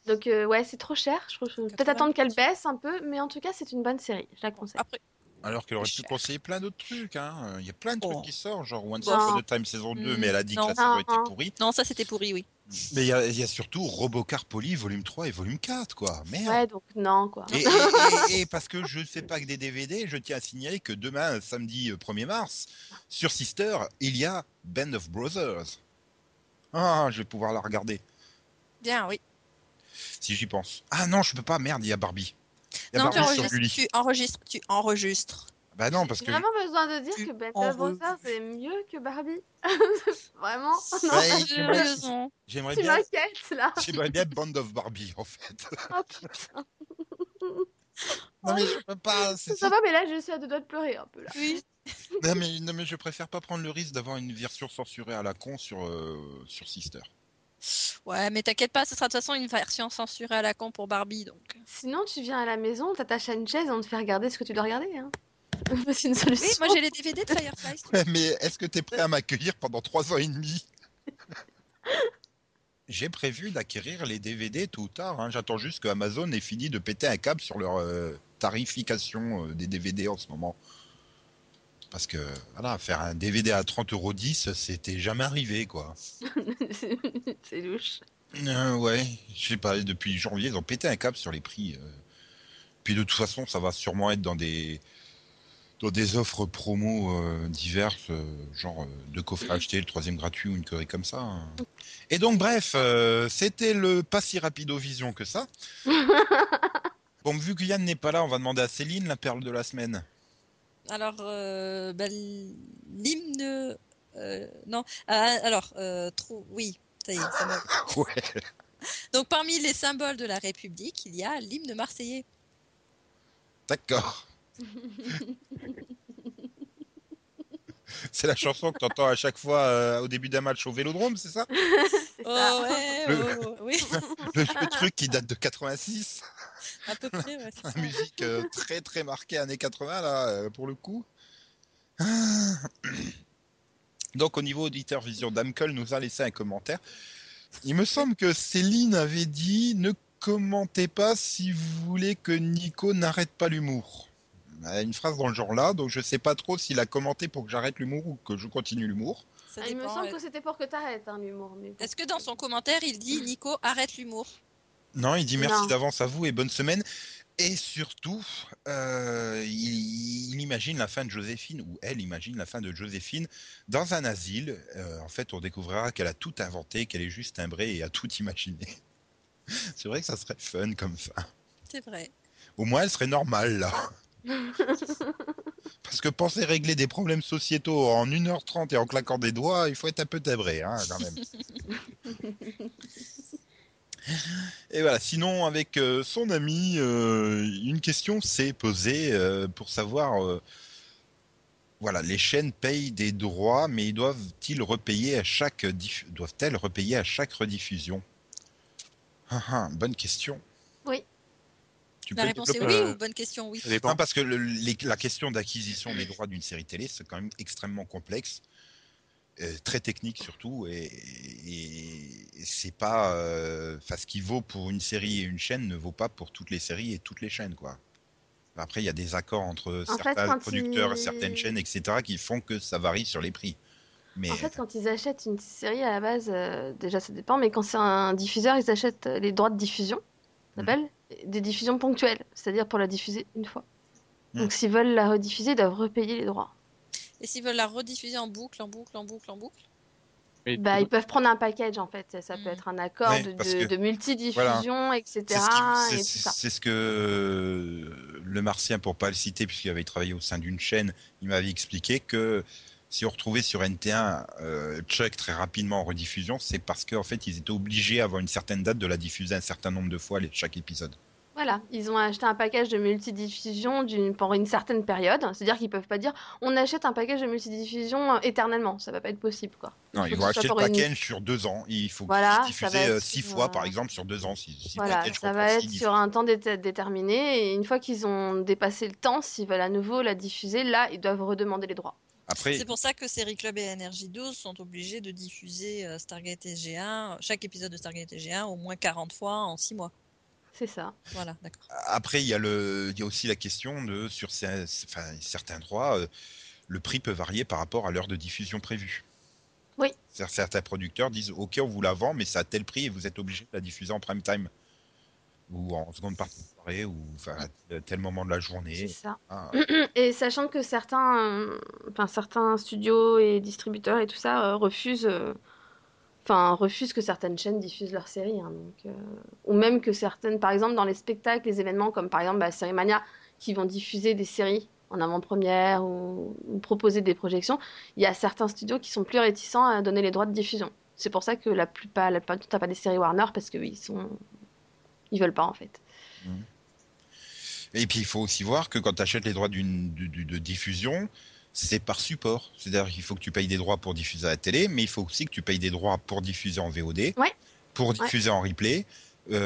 1. Donc, c'est trop cher. Je trouve peut-être attendre qu'elle baisse un peu, mais en tout cas, c'est une bonne série. Je la conseille. Après. Alors qu'elle aurait pu conseiller plein d'autres trucs. Hein. Il y a plein de trucs qui sortent, genre Once Upon a Time saison 2, mais elle a dit que la saison était pourrie. Non, ça, c'était pourri, oui. Mais il y a surtout Robocar Poly volume 3 et volume 4, quoi. Merde. Ouais, donc non, quoi. Et parce que je ne fais pas que des DVD, je tiens à signaler que demain, samedi 1er mars, sur Sister, il y a Band of Brothers. Ah, je vais pouvoir la regarder. Bien, oui. Si j'y pense. Ah non, je peux pas, merde, il y a Barbie. Non, tu enregistres. Bah non, parce que... J'ai vraiment besoin de dire que Band of Brothers c'est mieux que Barbie. Vraiment. Non, j'aimerais bien... Tu m'inquiètes, là. J'aimerais bien Band of Barbie, en fait. Oh, putain. Non, mais je peux pas... Ça va, mais là, je suis à deux doigts de pleurer, un peu, là. Oui. Non, mais je préfère pas prendre le risque d'avoir une version censurée à la con sur Sister. Ouais, mais t'inquiète pas, ce sera de toute façon une version censurée à la con pour Barbie, donc. Sinon, tu viens à la maison, t'attaches à une chaise et on te fait regarder ce que tu dois regarder, hein. C'est une solution. Oui, moi j'ai les DVD de Firefly. Ouais, mais est-ce que t'es prêt à m'accueillir pendant 3 ans et demi? J'ai prévu d'acquérir les DVD tôt ou tard, hein. J'attends juste que Amazon ait fini de péter un câble sur leur tarification des DVD en ce moment. Parce que, voilà, faire un DVD à 30,10 €, c'était jamais arrivé, quoi. C'est louche. Ouais, je sais pas, depuis janvier, ils ont pété un câble sur les prix. Puis de toute façon, ça va sûrement être dans des offres promo diverses, genre deux coffrets achetés, le troisième gratuit ou une connerie comme ça. Hein. Et donc, bref, c'était le pas si rapido vision que ça. Bon, vu que Yann n'est pas là, on va demander à Céline la perle de la semaine. Alors, l'hymne... oui, ça y est, ça m'a... Ouais. Donc, parmi les symboles de la République, il y a l'hymne marseillais. D'accord. C'est la chanson que t'entends à chaque fois au début d'un match au Vélodrome, c'est ça? Oh, ouais, oui. Le truc qui date de 86. À peu près, ouais. La musique très très marquée années 80 là pour le coup. Donc au niveau auditeur vision, Damkel nous a laissé un commentaire. Il me semble que Céline avait dit ne commentez pas si vous voulez que Nico n'arrête pas l'humour. Une phrase dans le genre là, donc je sais pas trop s'il a commenté pour que j'arrête l'humour ou que je continue l'humour. Ça dépend, il me semble que c'était pour que t'arrêtes hein, l'humour. Mais... Est-ce que dans son commentaire il dit Nico arrête l'humour? Non, il dit merci d'avance à vous et bonne semaine. Et surtout, il imagine la fin de Joséphine, ou elle imagine la fin de Joséphine, dans un asile. En fait, on découvrira qu'elle a tout inventé, qu'elle est juste timbrée et a tout imaginé. C'est vrai que ça serait fun comme ça. C'est vrai. Au moins, elle serait normale, là. Parce que penser régler des problèmes sociétaux en 1h30 et en claquant des doigts, il faut être un peu timbré, hein, quand même. Et voilà, sinon avec son ami, une question s'est posée pour savoir, voilà, les chaînes payent des droits, mais doivent-elles repayer à chaque rediffusion? Bonne question. Oui. La réponse est oui ou bonne question, oui. Non, parce que la question d'acquisition des droits d'une série télé, c'est quand même extrêmement complexe. Très technique surtout, et c'est pas ce qui vaut pour une série et une chaîne ne vaut pas pour toutes les séries et toutes les chaînes, quoi. Après il y a des accords entre certains producteurs et certaines chaînes, etc., qui font que ça varie sur les prix. Mais en fait, quand ils achètent une série à la base, déjà ça dépend, mais quand c'est un diffuseur, ils achètent les droits de diffusion, on appelle des diffusions ponctuelles, c'est-à-dire pour la diffuser une fois. Donc s'ils veulent la rediffuser, ils doivent repayer les droits. Et s'ils veulent la rediffuser en boucle, bah, ils peuvent prendre un package, en fait. Ça peut être un accord de multidiffusion, voilà. Etc. C'est ce que le Martien, pour ne pas le citer, puisqu'il avait travaillé au sein d'une chaîne, il m'avait expliqué que si on retrouvait sur NT1 Chuck très rapidement en rediffusion, c'est parce qu'en fait, ils étaient obligés, avant une certaine date, de la diffuser un certain nombre de fois chaque épisode. Voilà, ils ont acheté un package de multidiffusion pendant une certaine période. C'est-à-dire qu'ils ne peuvent pas dire on achète un package de multidiffusion éternellement. Ça ne va pas être possible, quoi. Non, ils vont acheter le package sur 2 ans. Il faut diffuser 6 fois, par exemple, sur 2 ans. Ça va être sur un temps déterminé. Et une fois qu'ils ont dépassé le temps, s'ils veulent à nouveau la diffuser, là, ils doivent redemander les droits. Après... C'est pour ça que Série Club et NRJ12 sont obligés de diffuser Stargate SG1, chaque épisode de Stargate SG1 au moins 40 fois en 6 mois. C'est ça. Voilà, d'accord. Après, il y a aussi la question de certains droits, le prix peut varier par rapport à l'heure de diffusion prévue. Oui. Certains producteurs disent « Ok, on vous la vend, mais c'est à tel prix et vous êtes obligé de la diffuser en prime time. » Ou en seconde partie de soirée, ou à tel moment de la journée. C'est ça. Et sachant que certains studios et distributeurs et tout ça refusent... refusent que certaines chaînes diffusent leurs séries. Hein, ou même que certaines, par exemple, dans les spectacles, les événements, comme par exemple la Série Mania, qui vont diffuser des séries en avant-première ou proposer des projections, il y a certains studios qui sont plus réticents à donner les droits de diffusion. C'est pour ça que la plupart t'as pas des séries Warner, parce que ils veulent pas, en fait. Et puis, il faut aussi voir que quand tu achètes les droits de diffusion... C'est par support, c'est-à-dire qu'il faut que tu payes des droits pour diffuser à la télé, mais il faut aussi que tu payes des droits pour diffuser en VOD. Ouais. pour diffuser en replay. Tu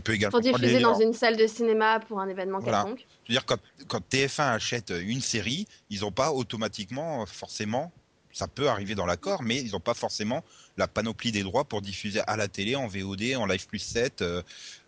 peux également pour diffuser dans une salle de cinéma pour un événement quelconque. Je veux dire, quand TF1 achète une série, ils n'ont pas automatiquement forcément, ça peut arriver dans l'accord, mais ils n'ont pas forcément la panoplie des droits pour diffuser à la télé, en VOD, en Live Plus 7,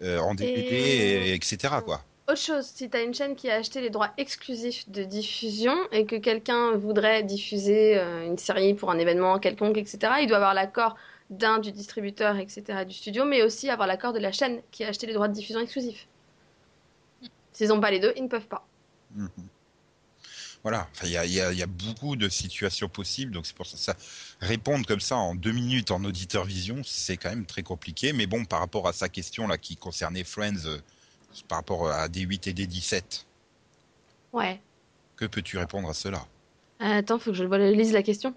en DVD, etc. Quoi. Autre chose, si tu as une chaîne qui a acheté les droits exclusifs de diffusion et que quelqu'un voudrait diffuser une série pour un événement quelconque, etc., il doit avoir l'accord du distributeur, etc., du studio, mais aussi avoir l'accord de la chaîne qui a acheté les droits de diffusion exclusifs. S'ils n'ont pas les deux, ils ne peuvent pas. Mmh. Voilà, enfin, y a beaucoup de situations possibles, donc c'est pour ça, répondre comme ça en 2 minutes en auditeur vision, c'est quand même très compliqué, mais bon, par rapport à sa question là qui concernait Friends... par rapport à D8 et D17. Ouais. Que peux-tu répondre à cela ? Attends, faut que je lise la question.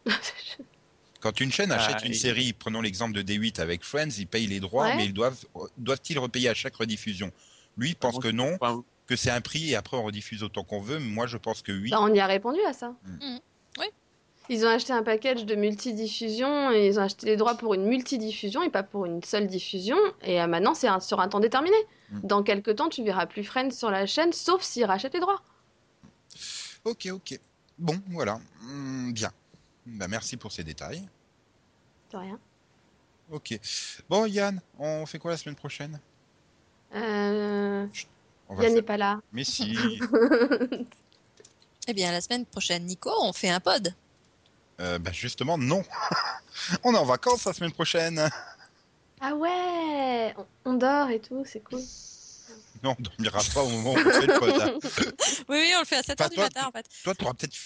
Quand une chaîne achète une série, prenons l'exemple de D8 avec Friends, ils payent les droits, mais ils doivent-ils repayer à chaque rediffusion ? Lui, il pense que non, que c'est un prix et après on rediffuse autant qu'on veut. Moi, je pense que oui. Bah, on y a répondu à ça. Mmh. Oui. Ils ont acheté un package de multidiffusion et ils ont acheté les droits pour une multidiffusion et pas pour une seule diffusion. Et maintenant, c'est sur un temps déterminé. Dans quelques temps, tu verras plus Friends sur la chaîne, sauf s'ils rachètent les droits. Ok. Bon, voilà. Bien. Bah, merci pour ces détails. De rien. Ok. Bon, Yann, on fait quoi la semaine prochaine ? Yann n'est pas là. Mais si. Eh bien, la semaine prochaine, Nico, on fait un pod. Ben justement, non. On est en vacances la semaine prochaine. Ah ouais, on dort et tout, c'est cool. Non, on ne dormira pas au moment où on fait le pod. Hein. Oui, on le fait à 7h du matin en fait. Toi,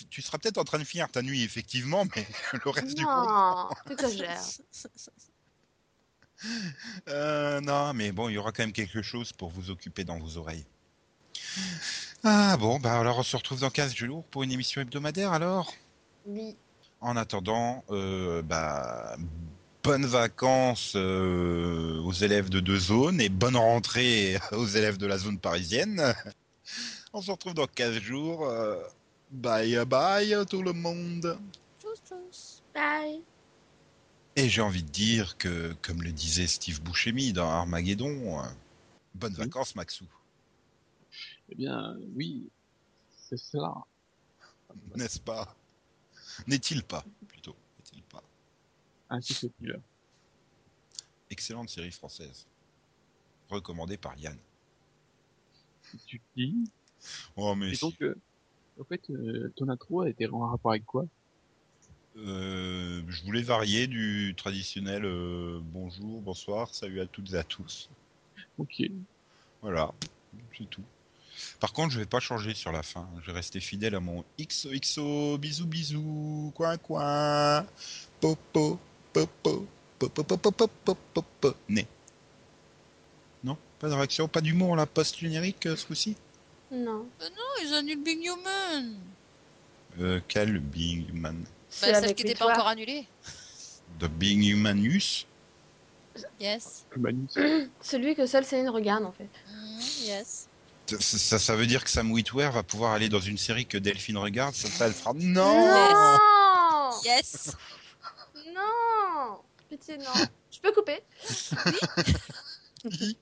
tu seras peut-être en train de finir ta nuit, effectivement, mais le reste du coup... Non, tu exagères. Non, mais bon, il y aura quand même quelque chose pour vous occuper dans vos oreilles. Ah bon, bah alors on se retrouve dans 15 jours pour une émission hebdomadaire alors ? Oui. En attendant, bonnes vacances aux élèves de 2 zones et bonne rentrée aux élèves de la zone parisienne. On se retrouve dans 15 jours. Bye bye tout le monde. Tchuss. Bye. Et j'ai envie de dire que, comme le disait Steve Buscemi dans Armageddon, bonnes vacances Maxou. Eh bien, oui, c'est ça. N'est-ce pas ? N'est-il pas, plutôt. N'est-il pas. Ainsi que Killer. Excellente série française. Recommandée par Yann. Tu dis. Oh, mais. Et si. Donc, en fait, ton intro était en rapport avec quoi ? Je voulais varier du traditionnel bonjour, bonsoir, salut à toutes et à tous. Ok. Voilà, c'est tout. Par contre, je vais pas changer sur la fin. Je vais rester fidèle à mon XOXO, bisous bisous, coin coin, popo, popo, popo, popo, popo, popo, né. Non, pas de réaction, pas d'humour la post-générique ce coup-ci ? Non. Ben non, ils annulent Big Human. Quel Big Human ? Bah, celle qui n'était pas encore annulée. The Big Humanus ? Yes. Humanus. Celui que seule Céline regarde en fait. Yes. Ça veut dire que Sam Witwer va pouvoir aller dans une série que Delphine regarde, ça elle fera... Non. Yes. Non. Pitié, non. Je peux couper. Oui.